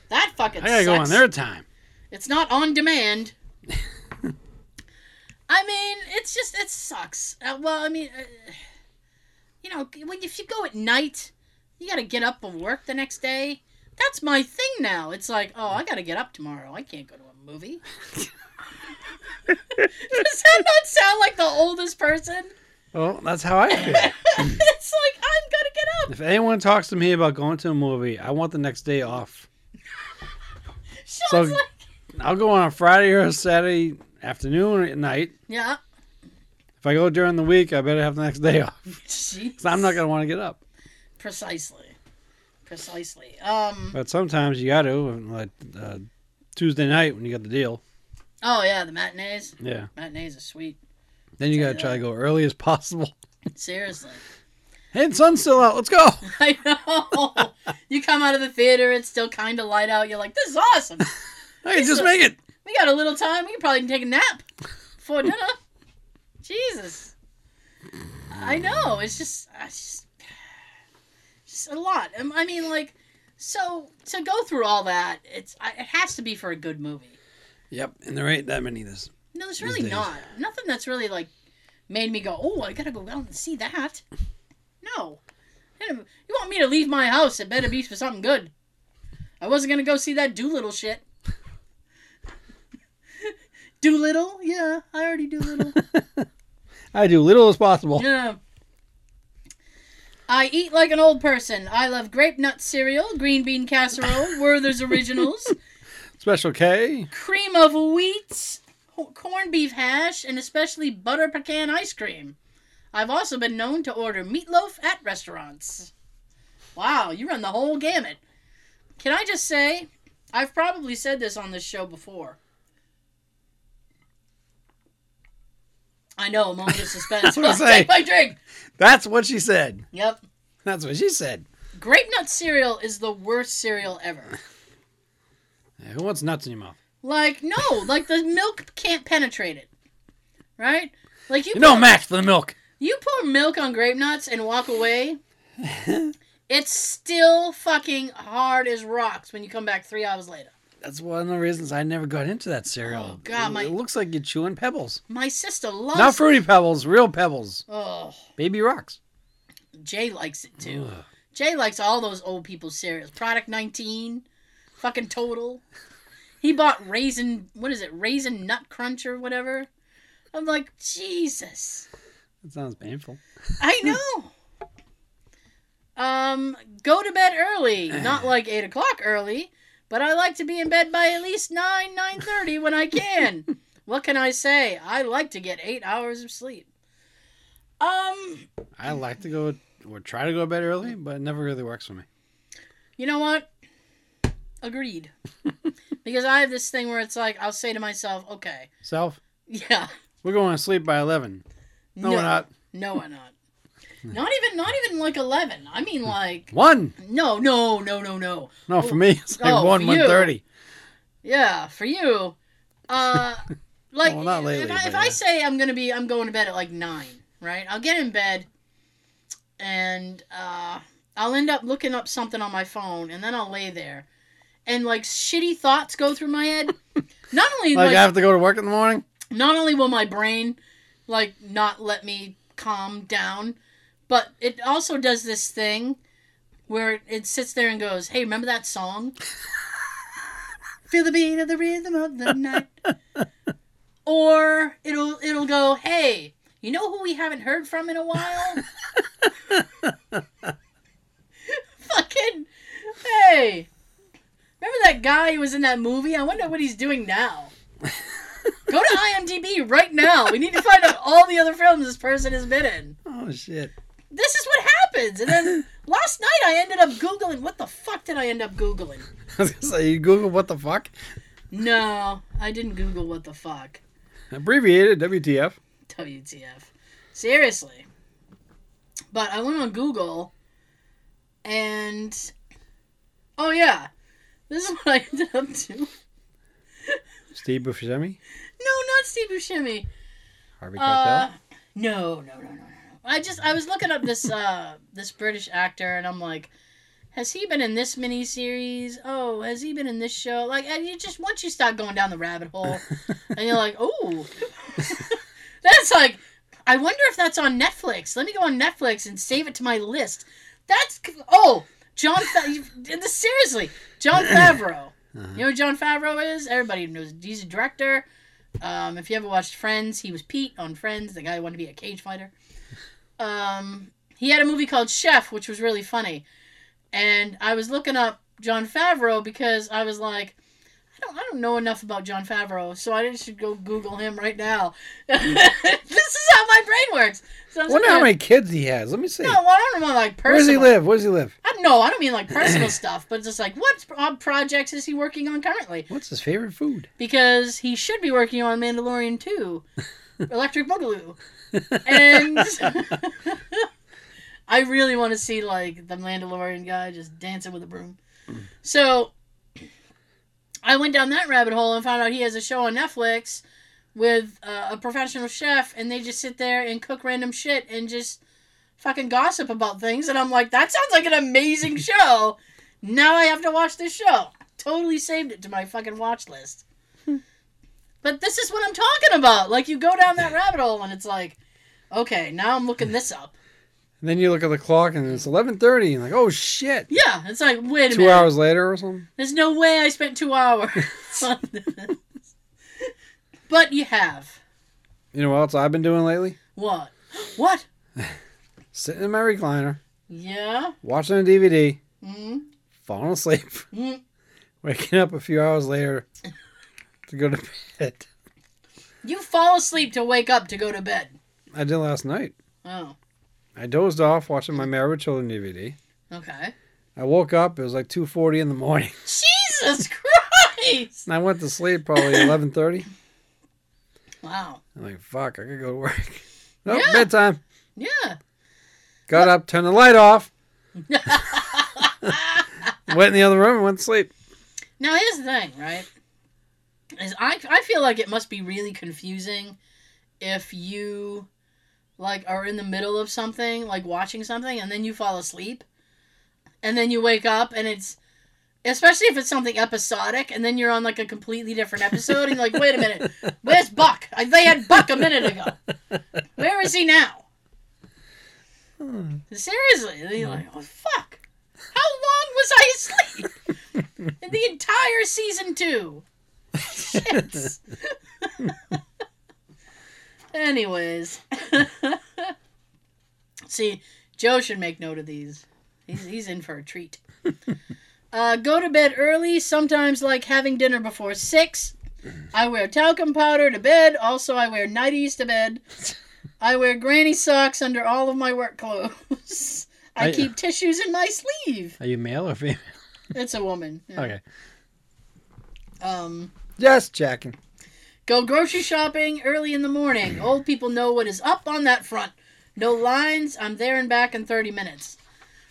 That fucking sucks. I gotta go on their time. It's not on demand. I mean, it's just, it sucks. Well, I mean... You know, if you go at night, you got to get up and work the next day. That's my thing now. It's like, oh, I got to get up tomorrow. I can't go to a movie. Does that not sound like the oldest person? Well, that's how I feel. It's like, I'm going to get up. If anyone talks to me about going to a movie, I want the next day off. So like... I'll go on a Friday or a Saturday afternoon or night. Yeah. If I go during the week, I better have the next day off. Because I'm not going to want to get up. Precisely. But sometimes you got to, like Tuesday night when you got the deal. Oh, yeah, the matinees. Yeah. Matinees are sweet. Then you got to try to go early as possible. Seriously. Hey, the sun's still out. Let's go. I know. You come out of the theater, it's still kind of light out. You're like, this is awesome. I can just make it. We got a little time. We can probably take a nap before dinner. Jesus. I know. It's just a lot. I mean, like, so to go through all that, it has to be for a good movie. Yep. And there ain't that many this. No, there's really not. Nothing that's really, like, made me go, oh, I got to go out and see that. No. You want me to leave my house? It better be for something good. I wasn't going to go see that Doolittle shit. Doolittle? Yeah, I already Doolittle. I do little as possible. Yeah. I eat like an old person. I love grape nut cereal, green bean casserole, Werther's Originals. Special K. Cream of wheat, corned beef hash, and especially butter pecan ice cream. I've also been known to order meatloaf at restaurants. Wow, you run the whole gamut. Can I just say, I've probably said this on this show before. I know, a moment of suspense. Take my drink. That's what she said. Yep. That's what she said. Grape nut cereal is the worst cereal ever. Yeah, who wants nuts in your mouth? Like, no. Like, the milk can't penetrate it. Right? Like you. No match for the milk. You pour milk on grape nuts and walk away. It's still fucking hard as rocks when you come back 3 hours later. That's one of the reasons I never got into that cereal. Oh, God. It looks like you're chewing pebbles. My sister loves it. Not fruity pebbles, real pebbles. Oh. Baby rocks. Jay likes it, too. Ugh. Jay likes all those old people's cereals. Product 19, fucking Total. He bought Raisin Nut Crunch or whatever. I'm like, Jesus. That sounds painful. I know. Go to bed early. Not like 8 o'clock early. But I like to be in bed by at least 9:30 when I can. What can I say? I like to get 8 hours of sleep. I like to go or try to go to bed early, but it never really works for me. You know what? Agreed. Because I have this thing where it's like, I'll say to myself, okay. Self? Yeah. We're going to sleep by 11. No, we're not. No, we're not. Not even like 11. I mean like... 1? No. No, for me, it's like 1:30. Yeah, for you. Like, well, not lately, if I say I'm going to bed at like 9, right? I'll get in bed and I'll end up looking up something on my phone and then I'll lay there and like shitty thoughts go through my head. Not only... like I have to go to work in the morning? Not only will my brain like not let me calm down... But it also does this thing where it sits there and goes, hey, remember that song? Feel the beat of the rhythm of the night. Or it'll go, hey, you know who we haven't heard from in a while? Fucking, hey, remember that that guy who was in that movie? I wonder what he's doing now. Go to IMDb right now. We need to find out all the other films this person has been in. Oh, shit. This is what happens. And then last night I ended up Googling. What the fuck did I end up Googling? I was going to say, you Googled what the fuck? No, I didn't Google what the fuck. Abbreviated WTF. WTF. Seriously. But I went on Google and... Oh, yeah. This is what I ended up doing. Steve Buscemi? No, not Steve Buscemi. Harvey Keitel? No. I was looking up this this British actor, and I'm like, has he been in this miniseries? Oh, has he been in this show? Like, and you just, once you start going down the rabbit hole, and you're like, oh. That's like, I wonder if that's on Netflix. Let me go on Netflix and save it to my list. That's, oh, seriously, Jon Favreau. Uh-huh. You know who Jon Favreau is? Everybody knows. He's a director. If you ever watched Friends, he was Pete on Friends, the guy who wanted to be a cage fighter. He had a movie called Chef, which was really funny. And I was looking up Jon Favreau because I was like, I don't know enough about Jon Favreau, so I should go Google him right now. This is how my brain works. So I wonder how many kids he has. Let me see. No, I don't know, like, personal. Where does he live? I don't know. I don't mean, like, personal stuff, but just, like, what odd projects is he working on currently? What's his favorite food? Because he should be working on Mandalorian 2, Electric Boogaloo. And I really want to see, like, the Mandalorian guy just dancing with a broom. So... I went down that rabbit hole and found out he has a show on Netflix with a professional chef, and they just sit there and cook random shit and just fucking gossip about things. And I'm like, that sounds like an amazing show. Now I have to watch this show. Totally saved it to my fucking watch list. But this is what I'm talking about. Like, you go down that rabbit hole and it's like, okay, now I'm looking this up. And then you look at the clock, and it's 11:30, and like, oh, shit. Yeah, it's like, wait a minute. 2 hours later or something? There's no way I spent 2 hours on this. But you have. You know what else I've been doing lately? What? Sitting in my recliner. Yeah? Watching a DVD. Mm-hmm. Falling asleep. Mm-hmm. Waking up a few hours later to go to bed. You fall asleep to wake up to go to bed. I did last night. Oh. I dozed off watching my Married with Children DVD. Okay. I woke up. It was like 2:40 in the morning. Jesus Christ! And I went to sleep probably 11:30. Wow. I'm like, fuck, I gotta go to work. Nope, yeah. Bedtime. Yeah. Got up, turned the light off. Went in the other room and went to sleep. Now, here's the thing, right? Is I feel like it must be really confusing if you... like, are in the middle of something, like, watching something, and then you fall asleep, and then you wake up, and it's, especially if it's something episodic, and then you're on, like, a completely different episode, and you're like, wait a minute, where's Buck? They had Buck a minute ago. Where is he now? Seriously, and you're like, oh, fuck. How long was I asleep? In the entire season 2. Shit. Anyways. See, Joe should make note of these. He's in for a treat. Go to bed early, sometimes like having dinner before 6. I wear talcum powder to bed. Also, I wear nighties to bed. I wear granny socks under all of my work clothes. I keep tissues in my sleeve. Are you male or female? It's a woman. Yeah. Okay. Just checking. Go grocery shopping early in the morning. Old people know what is up on that front. No lines. I'm there and back in 30 minutes.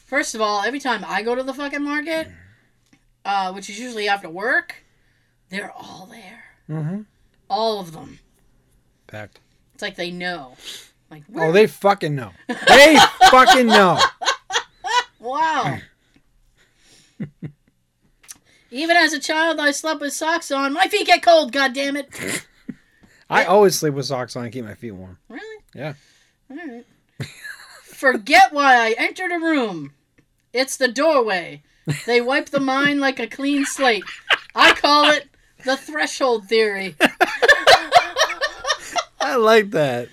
First of all, every time I go to the fucking market, which is usually after work, they're all there. Mm-hmm. All of them. Packed. It's like they know. Like, oh, they fucking know. They fucking know. Wow. Even as a child, I slept with socks on. My feet get cold, goddammit. I always sleep with socks on and keep my feet warm. Really? Yeah. All right. Forget why I entered a room. It's the doorway. They wipe the mind like a clean slate. I call it the threshold theory. I like that.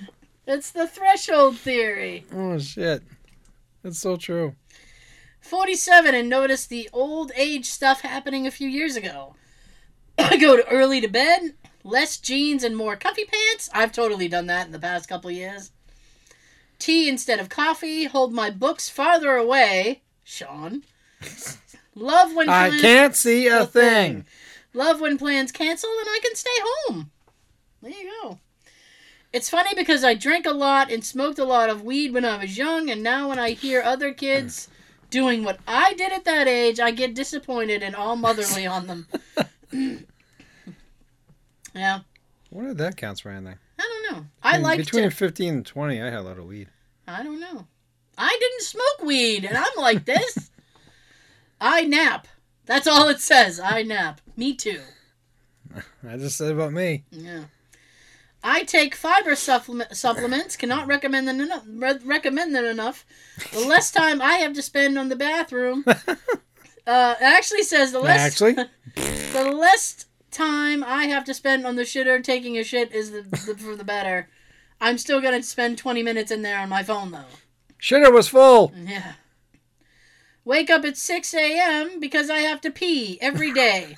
It's the threshold theory. Oh, shit. That's so true. 47 and noticed the old age stuff happening a few years ago. Go to early to bed, less jeans and more comfy pants. I've totally done that in the past couple years. Tea instead of coffee. Hold my books farther away. Sean. Love when plans... I can't see a thing. Love when plans cancel and I can stay home. There you go. It's funny because I drank a lot and smoked a lot of weed when I was young, and now when I hear other kids doing what I did at that age, I get disappointed and all motherly on them. Yeah. What did that counts right in there? I don't know. Between 15 and 20, I had a lot of weed. I don't know. I didn't smoke weed, and I'm like this. I nap. That's all it says. I nap. Me too. I just said about me. Yeah. I take fiber supplements. Cannot recommend them enough. The less time I have to spend on the bathroom. Actually says the less. The less time I have to spend on the shitter taking a shit is for the better. I'm still gonna spend 20 minutes in there on my phone though. Shitter was full. Yeah. Wake up at 6 a.m. because I have to pee every day.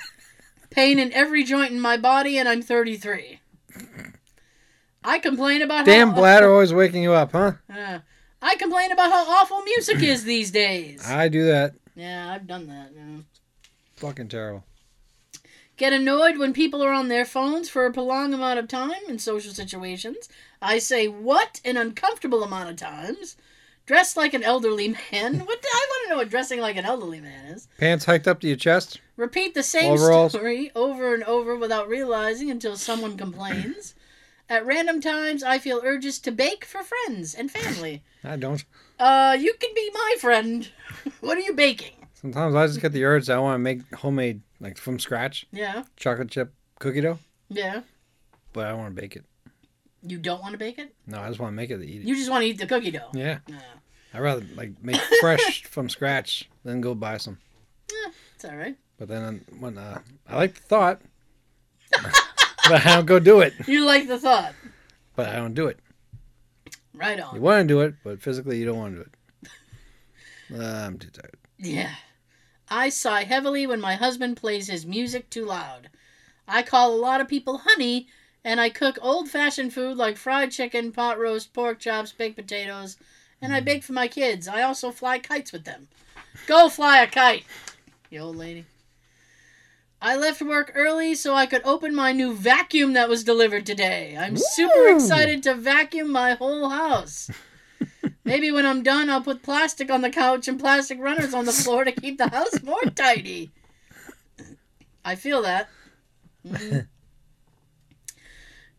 Pain in every joint in my body, and I'm 33. I complain about damn bladder always waking you up, huh? I complain about how awful music is these days. I do that. Yeah, I've done that. Yeah. Fucking terrible. Get annoyed when people are on their phones for a prolonged amount of time in social situations. I say what an uncomfortable amount of times. Dressed like an elderly man. I want to know what dressing like an elderly man is. Pants hiked up to your chest. Repeat the same story over and over without realizing until someone complains. At random times, I feel urges to bake for friends and family. I don't. You can be my friend. What are you baking? Sometimes I just get the urge that I want to make homemade, like from scratch. Yeah. Chocolate chip cookie dough. Yeah. But I don't want to bake it. You don't want to bake it? No, I just want to make it to eat it. You just want to eat the cookie dough? Yeah. I'd rather like make fresh from scratch than go buy some. Yeah, it's all right. But then when I like the thought. But I don't go do it. You like the thought. But I don't do it. Right on. You want to do it, but physically you don't want to do it. I'm too tired. Yeah. I sigh heavily when my husband plays his music too loud. I call a lot of people honey, and I cook old-fashioned food like fried chicken, pot roast, pork chops, baked potatoes, and I bake for my kids. I also fly kites with them. Go fly a kite, you old lady. I left work early so I could open my new vacuum that was delivered today. I'm super excited to vacuum my whole house. Maybe when I'm done, I'll put plastic on the couch and plastic runners on the floor to keep the house more tidy. I feel that.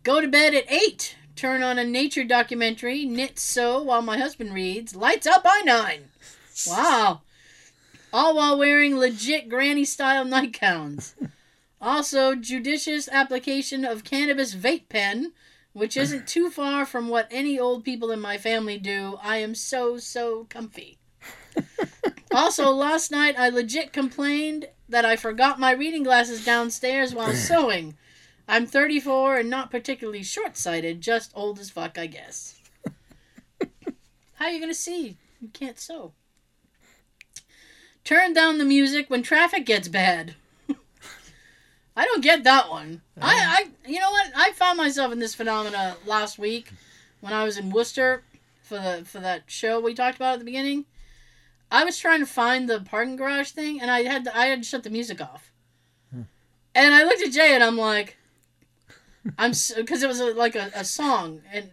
Go to bed at 8. Turn on a nature documentary. Knit sew while my husband reads. Lights up by 9. Wow. All while wearing legit granny-style nightgowns. Also, judicious application of cannabis vape pen, which isn't too far from what any old people in my family do. I am so comfy. Also, last night I legit complained that I forgot my reading glasses downstairs while sewing. I'm 34 and not particularly short-sighted, just old as fuck, I guess. How are you going to see? You can't sew. Turn down the music when traffic gets bad. I don't get that one. I you know what? I found myself in this phenomena last week when I was in Worcester for that show we talked about at the beginning. I was trying to find the parking garage thing, and I had to shut the music off. And I looked at Jay, and I'm like, because it was a song, and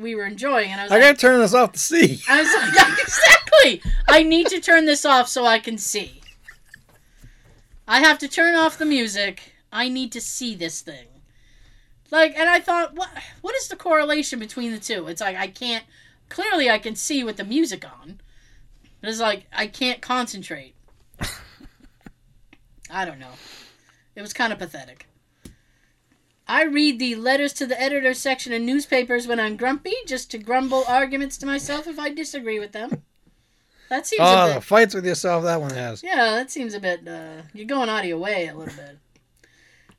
we were enjoying, and I was like, I gotta turn this off to see. I was like, yeah, exactly. I need to turn this off so I can see. I have to turn off the music. I need to see this thing. Like, and I thought, what is the correlation between the two? It's like, I can't, clearly I can see with the music on, but it's like, I can't concentrate. I don't know. It was kind of pathetic. I read the letters to the editor section in newspapers when I'm grumpy, just to grumble arguments to myself if I disagree with them. That seems a bit... the fights with yourself, that one has. Yeah, that seems a bit... you're going out of your way a little bit.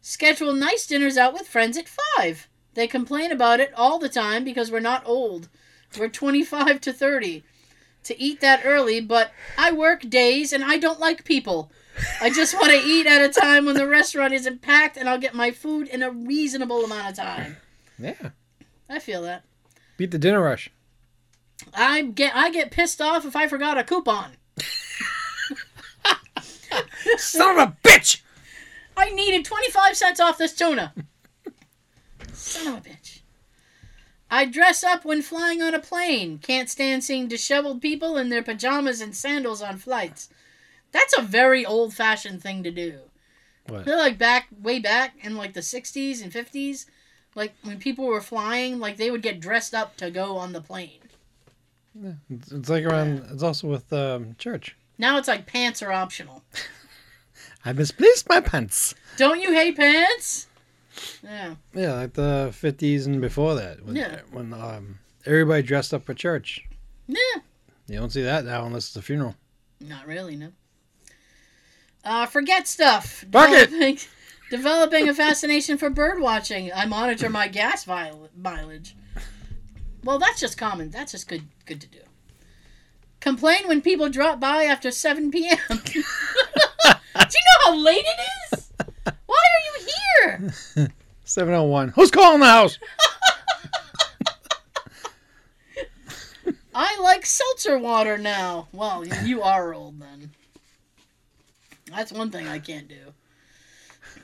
Schedule nice dinners out with friends at 5. They complain about it all the time because we're not old. We're 25 to 30. to eat that early, but I work days and I don't like people. I just want to eat at a time when the restaurant isn't packed and I'll get my food in a reasonable amount of time. Yeah. I feel that. Beat the dinner rush. I get pissed off if I forgot a coupon. Son of a bitch! I needed 25 cents off this tuna. Son of a bitch. I dress up when flying on a plane. Can't stand seeing disheveled people in their pajamas and sandals on flights. That's a very old-fashioned thing to do. What? They're like way back in like the 60s and 50s. Like when people were flying, like they would get dressed up to go on the plane. Yeah. It's like around, it's also with church. Now it's like pants are optional. I misplaced my pants. Don't you hate pants? Yeah. Yeah, like the 50s and before that. When everybody dressed up for church. Yeah. You don't see that now unless it's a funeral. Not really, no. Forget stuff. Developing a fascination for bird watching. I monitor my gas mileage. Well, that's just common. That's just good to do. Complain when people drop by after 7 p.m. Do you know how late it is? Why are you here? 7:01. Who's calling the house? I like seltzer water now. Well, you are old then. That's one thing I can't do.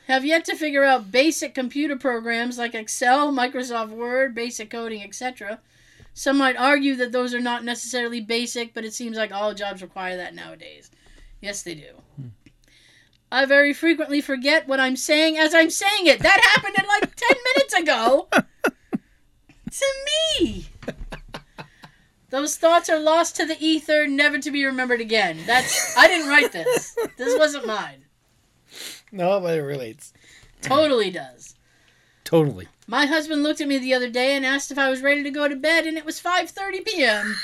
Have yet to figure out basic computer programs like Excel, Microsoft Word, basic coding, etc. Some might argue that those are not necessarily basic, but it seems like all jobs require that nowadays. Yes, they do. I very frequently forget what I'm saying as I'm saying it. That happened like 10 minutes ago. To me. Those thoughts are lost to the ether, never to be remembered again. I didn't write this. This wasn't mine. No, but it relates. Totally does. Totally. My husband looked at me the other day and asked if I was ready to go to bed, and it was 5:30 p.m.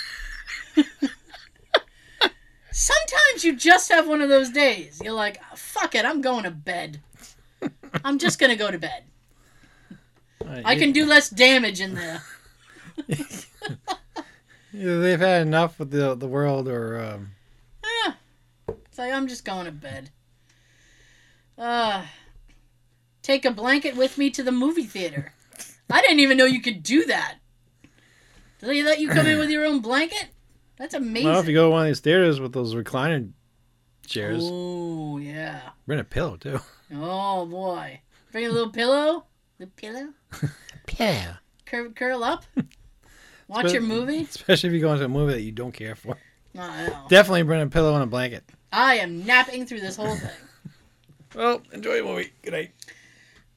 Sometimes you just have one of those days. You're like, oh, fuck it, I'm going to bed. I'm just going to go to bed. I can do less damage in there. Either they've had enough with the world or... Yeah. It's like, I'm just going to bed. Take a blanket with me to the movie theater. I didn't even know you could do that. Do they let you come in with your own blanket? That's amazing. Well, if you go to one of these theaters with those recliner chairs. Oh, yeah. Bring a pillow, too. Oh, boy. Bring a little pillow? The pillow? Pillow. Curl up? Watch your movie? Especially if you go into a movie that you don't care for. I know. Definitely bring a pillow and a blanket. I am napping through this whole thing. Well, enjoy the movie. Good night.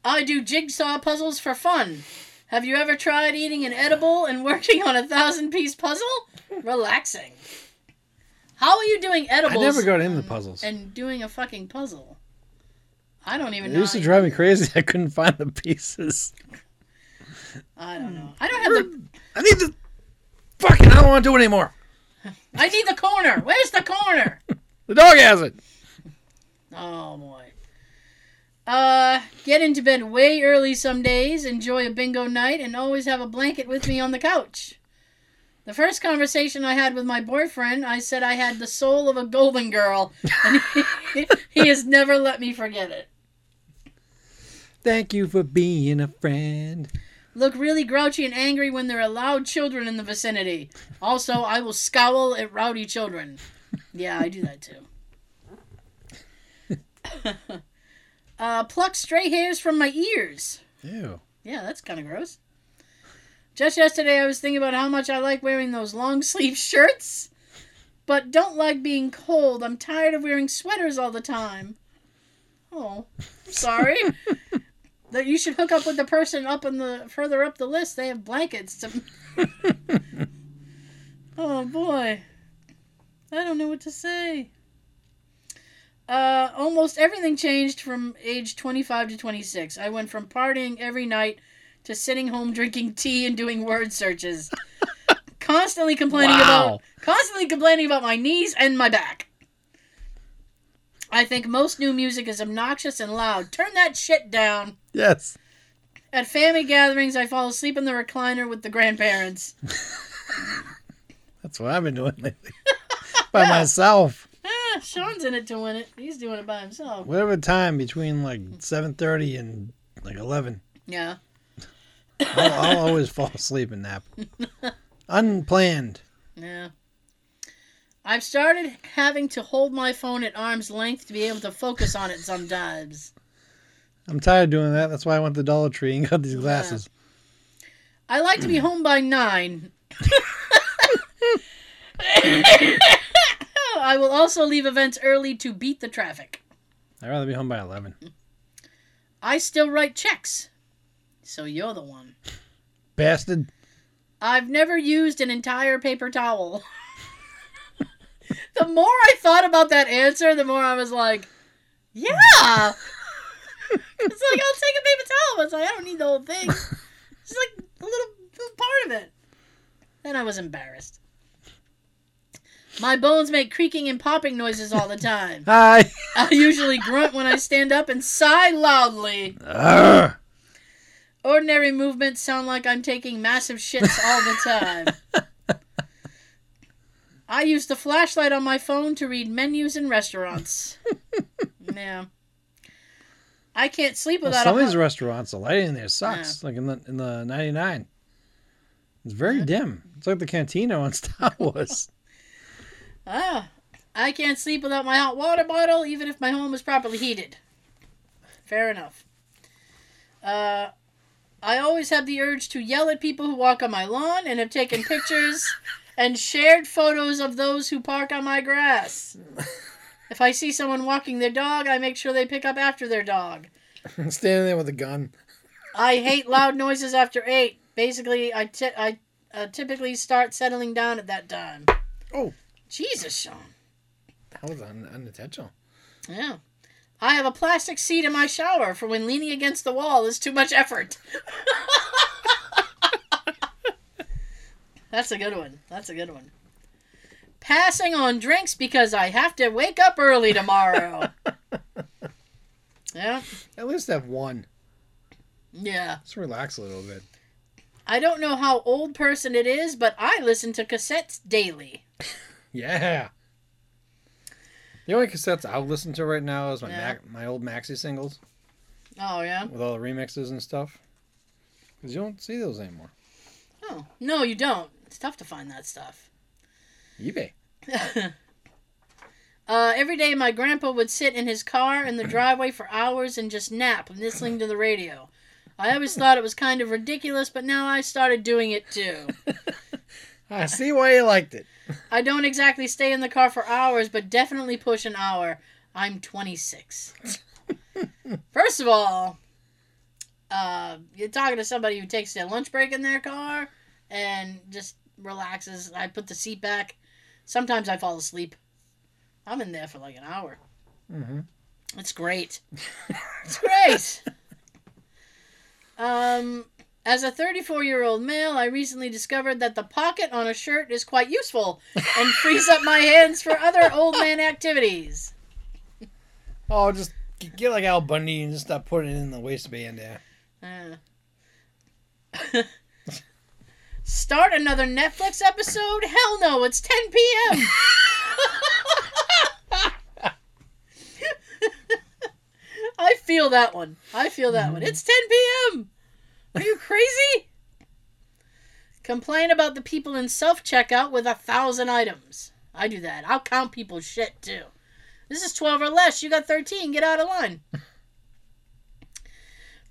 I do jigsaw puzzles for fun. Have you ever tried eating an edible and working on a 1,000-piece puzzle? Relaxing. How are you doing edibles? I never got into the puzzles. And doing a fucking puzzle. I don't even know. It used to drive me crazy. I couldn't find the pieces. I don't know. I need the... Fuck it, I don't want to do it anymore. I need the corner. Where's the corner? The dog has it. Oh, boy. Get into bed way early some days, enjoy a bingo night, and always have a blanket with me on the couch. The first conversation I had with my boyfriend, I said I had the soul of a golden girl, and he has never let me forget it. Thank you for being a friend. Look really grouchy and angry when there are loud children in the vicinity. Also, I will scowl at rowdy children. Yeah, I do that too. Pluck stray hairs from my ears. Ew. Yeah, that's kind of gross. Just yesterday, I was thinking about how much I like wearing those long sleeve shirts, but don't like being cold. I'm tired of wearing sweaters all the time. Oh, sorry. That you should hook up with the person further up the list. They have blankets. Oh boy, I don't know what to say. Almost everything changed from age 25 to 26. I went from partying every night to sitting home drinking tea and doing word searches, constantly complaining about my knees and my back. I think most new music is obnoxious and loud. Turn that shit down. Yes. At family gatherings, I fall asleep in the recliner with the grandparents. That's what I've been doing lately. by myself. Ah, Sean's in it to win it. He's doing it by himself. Whatever time between like 7:30 and like 11. Yeah. I'll always fall asleep and nap. Unplanned. Yeah. I've started having to hold my phone at arm's length to be able to focus on it sometimes. I'm tired of doing that. That's why I went to Dollar Tree and got these glasses. Yeah. I like to be home by 9. I will also leave events early to beat the traffic. I'd rather be home by 11. I still write checks. So you're the one. Bastard. I've never used an entire paper towel. The more I thought about that answer, the more I was like, yeah. It's like, I'll take a paper towel. It's like, I don't need the whole thing. It's like a little part of it. Then I was embarrassed. My bones make creaking and popping noises all the time. Hi. I usually grunt when I stand up and sigh loudly. Arr. Ordinary movements sound like I'm taking massive shits all the time. I use the flashlight on my phone to read menus in restaurants. Yeah. I can't sleep without some of these restaurants, the lighting in there sucks. Yeah. Like in the 99. It's very dim. It's like the cantina on Star Wars. Ah, I can't sleep without my hot water bottle, even if my home is properly heated. Fair enough. I always have the urge to yell at people who walk on my lawn and have taken pictures and shared photos of those who park on my grass. If I see someone walking their dog, I make sure they pick up after their dog. Standing there with a gun. I hate loud noises after 8. Basically, I typically start settling down at that time. Oh. Jesus, Sean. That was unintentional. Yeah. I have a plastic seat in my shower for when leaning against the wall is too much effort. That's a good one. That's a good one. Passing on drinks because I have to wake up early tomorrow. Yeah. At least have one. Yeah. Just relax a little bit. I don't know how old person it is, but I listen to cassettes daily. Yeah. The only cassettes I'll listen to right now is my old maxi singles. Oh, yeah? With all the remixes and stuff. Because you don't see those anymore. Oh. No, you don't. It's tough to find that stuff. eBay. Every day my grandpa would sit in his car in the driveway for hours and just nap, listening to the radio. I always thought it was kind of ridiculous, but now I started doing it, too. I see why you liked it. I don't exactly stay in the car for hours, but definitely push an hour. I'm 26. First of all, you're talking to somebody who takes their lunch break in their car and just relaxes. I put the seat back. Sometimes I fall asleep. I'm in there for like an hour. Mm-hmm. It's great. It's great. As a 34-year-old male, I recently discovered that the pocket on a shirt is quite useful and frees up my hands for other old man activities. Oh, just get like Al Bundy and just stop putting it in the waistband there. Start another Netflix episode? Hell no, it's 10 p.m. I feel that one. It's 10 p.m. Are you crazy? Complain about the people in self-checkout with 1,000 items. I do that. I'll count people's shit, too. This is 12 or less. You got 13. Get out of line.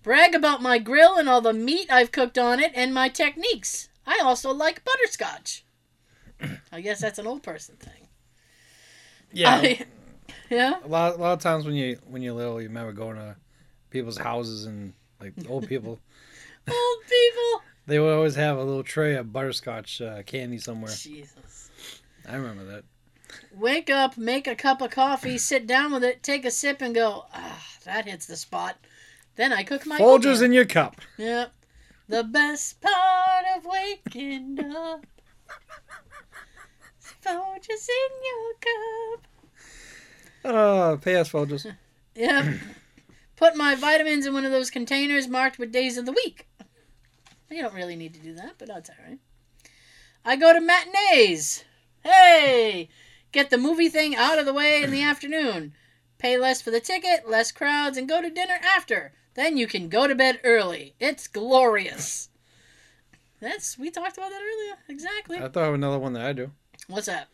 Brag about my grill and all the meat I've cooked on it and my techniques. I also like butterscotch. I guess that's an old person thing. Yeah. Yeah? A lot of times when you're little, you remember going to people's houses and, like, old people. Old people. They would always have a little tray of butterscotch candy somewhere. Jesus. I remember that. Wake up, make a cup of coffee, sit down with it, take a sip, and go, ah, that hits the spot. Then I cook my Folgers in your cup. Yep. The best part of waking up. Folgers in your cup. Oh, pay us, Folgers. Yep. Put my vitamins in one of those containers marked with days of the week. You don't really need to do that, but that's all right. I go to matinees. Hey! Get the movie thing out of the way in the afternoon. Pay less for the ticket, less crowds, and go to dinner after. Then you can go to bed early. It's glorious. We talked about that earlier. Exactly. I thought of another one that I do. What's that?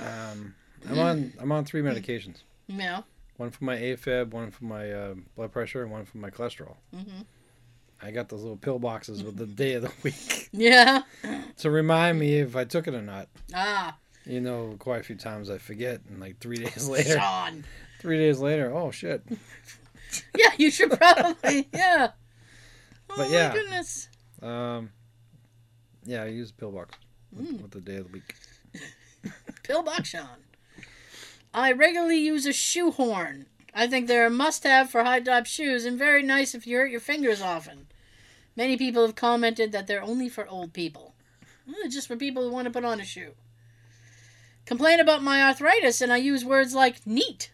I'm on three medications. Yeah. One for my AFib, one for my blood pressure, and one for my cholesterol. Mm-hmm. I got those little pill boxes with the day of the week. Yeah. To remind me if I took it or not. Ah. You know, quite a few times I forget, and like 3 days later. Sean. 3 days later, oh shit. Yeah, you should probably. Yeah. Oh, but yeah. My goodness. Yeah, I use pill box with the day of the week. Pill box, Sean. I regularly use a shoehorn. I think they're a must-have for high-top shoes and very nice if you hurt your fingers often. Many people have commented that they're only for old people. Just for people who want to put on a shoe. Complain about my arthritis and I use words like neat.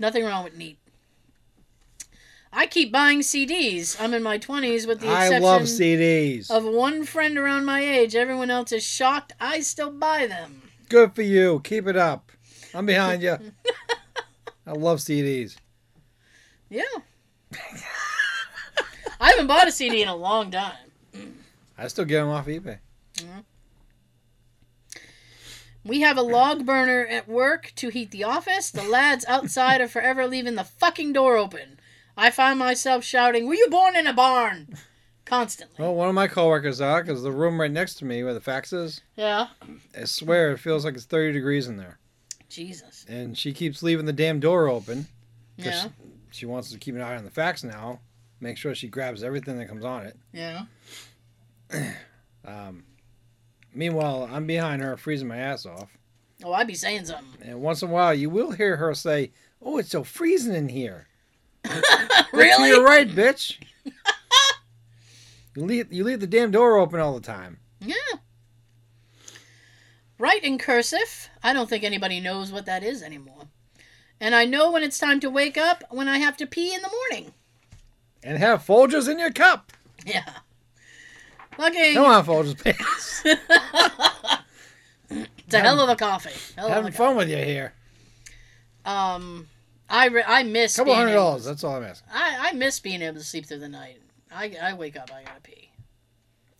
Nothing wrong with neat. I keep buying CDs. I'm in my 20s with the exception I love CDs. Of one friend around my age. Everyone else is shocked I still buy them. Good for you. Keep it up. I'm behind you. I love CDs. Yeah. I haven't bought a CD in a long time. I still get them off eBay. Mm-hmm. We have a log burner at work to heat the office. The lads outside are forever leaving the fucking door open. I find myself shouting, "Were you born in a barn?" constantly. Well, one of my coworkers out because the room right next to me where the fax is. Yeah. I swear it feels like it's 30 degrees in there. Jesus. And she keeps leaving the damn door open. Yeah. She wants to keep an eye on the fax now. Make sure she grabs everything that comes on it. Yeah. Meanwhile, I'm behind her freezing my ass off. Oh, I'd be saying something. And once in a while, you will hear her say, "Oh, it's so freezing in here." Really? You're right, bitch. You leave the damn door open all the time. Yeah. Write in cursive. I don't think anybody knows what that is anymore. And I know when it's time to wake up when I have to pee in the morning. And have Folgers in your cup. Yeah. Lucky. Come on, Folgers pants. It's a hell of a coffee. Having fun with you here. I miss. Couple $100. That's all I'm asking. I miss being able to sleep through the night. I wake up. I gotta pee.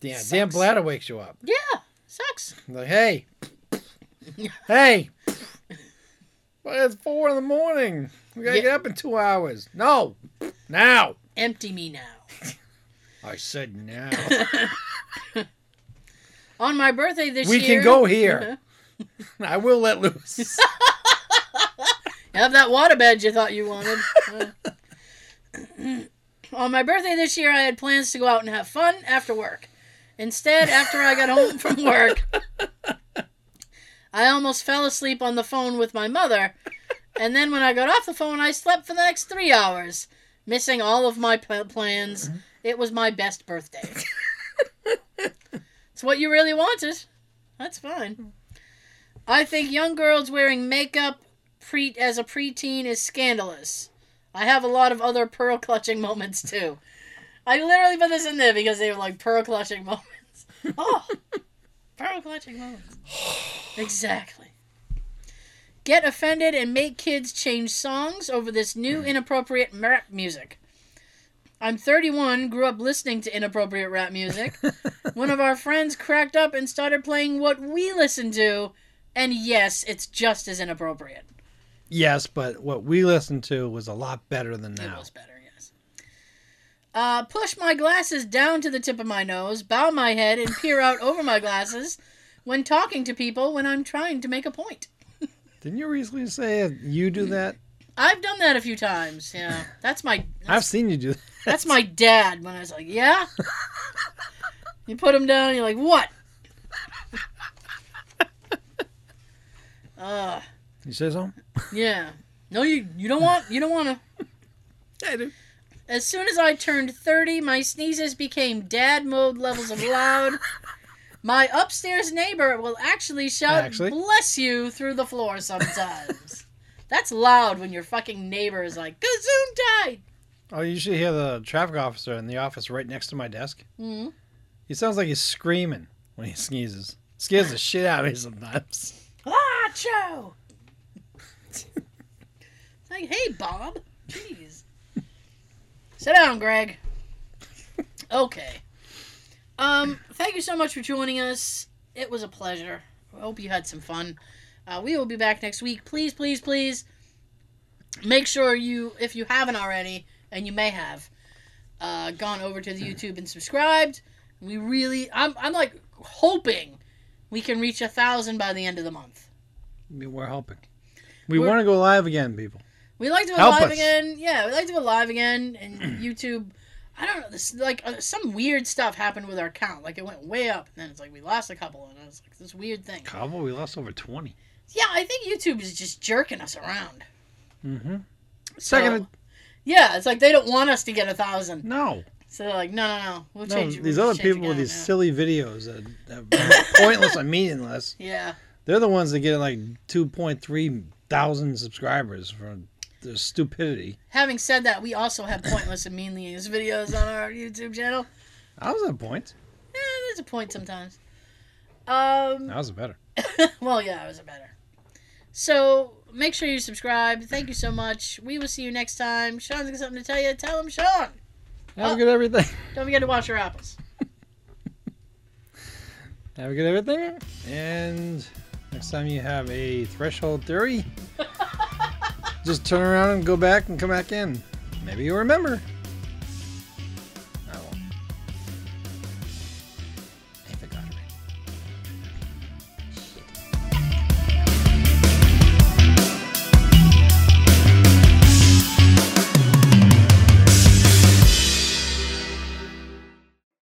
Damn, sucks. Damn bladder wakes you up. Yeah, sucks. Like hey, well, it's 4 a.m. We gotta get up in 2 hours. No, now. Empty me now. I said now. On my birthday this year. We can go here. I will let loose. Have that waterbed you thought you wanted. On my birthday this year, I had plans to go out and have fun after work. Instead, after I got home from work, I almost fell asleep on the phone with my mother. And then when I got off the phone, I slept for the next 3 hours, missing all of my plans. It was my best birthday. It's what you really wanted. That's fine. I think young girls wearing makeup as a preteen is scandalous. I have a lot of other pearl clutching moments too. I literally put this in there because they were like pearl clutching moments. Oh, pearl clutching moments. Exactly. Get offended and make kids change songs over this new inappropriate rap music. I'm 31, grew up listening to inappropriate rap music. One of our friends cracked up and started playing what we listen to, and yes, it's just as inappropriate. Yes, but what we listened to was a lot better than now. It was better, yes. Push my glasses down to the tip of my nose, bow my head, and peer out over my glasses when talking to people when I'm trying to make a point. Didn't you recently say you do that? I've done that a few times, yeah. I've seen you do that. That's my dad when I was like, yeah? You put him down and you're like, what? You say something? Yeah. No, you don't want to. I do. As soon as I turned 30, my sneezes became dad mode levels of loud. My upstairs neighbor will actually shout, "Bless you," through the floor sometimes. That's loud when your fucking neighbor is like, "Gazoon died." Oh, you should hear the traffic officer in the office right next to my desk. Mm-hmm. He sounds like he's screaming when he sneezes. Scares the shit out of me sometimes. Lacho! It's like, hey, Bob. Jeez. Sit down, Greg. Okay. Thank you so much for joining us. It was a pleasure. I hope you had some fun. We will be back next week. Please, please, please make sure you, if you haven't already, and you may have, gone over to the YouTube and subscribed. We really, I'm like hoping we can reach 1,000 by the end of the month. We're hoping. We want to go live again, people. We like to go live again. Yeah, we like to go live again. And YouTube, I don't know, this like some weird stuff happened with our count. Like it went way up, and then it's like we lost a couple, and it's like this weird thing. Couple? We lost over 20. Yeah, I think YouTube is just jerking us around. Mm-hmm. Second. So, yeah, it's like they don't want us to get 1,000. No. So they're like, no, we'll change it. These other people with these silly videos that are pointless and meaningless. Yeah. They're the ones that get like 2.3 thousand subscribers for their stupidity. Having said that, we also have pointless and meaningless videos on our YouTube channel. I was at a point. Yeah, there's a point sometimes. I was a better. Well, yeah, I was a better. So make sure you subscribe. Thank you so much. We will see you next time. Sean's got something to tell you. Tell him, Sean. Have a good everything. Don't forget to wash your apples. Have a good everything. And next time you have a threshold theory, just turn around and go back and come back in. Maybe you'll remember.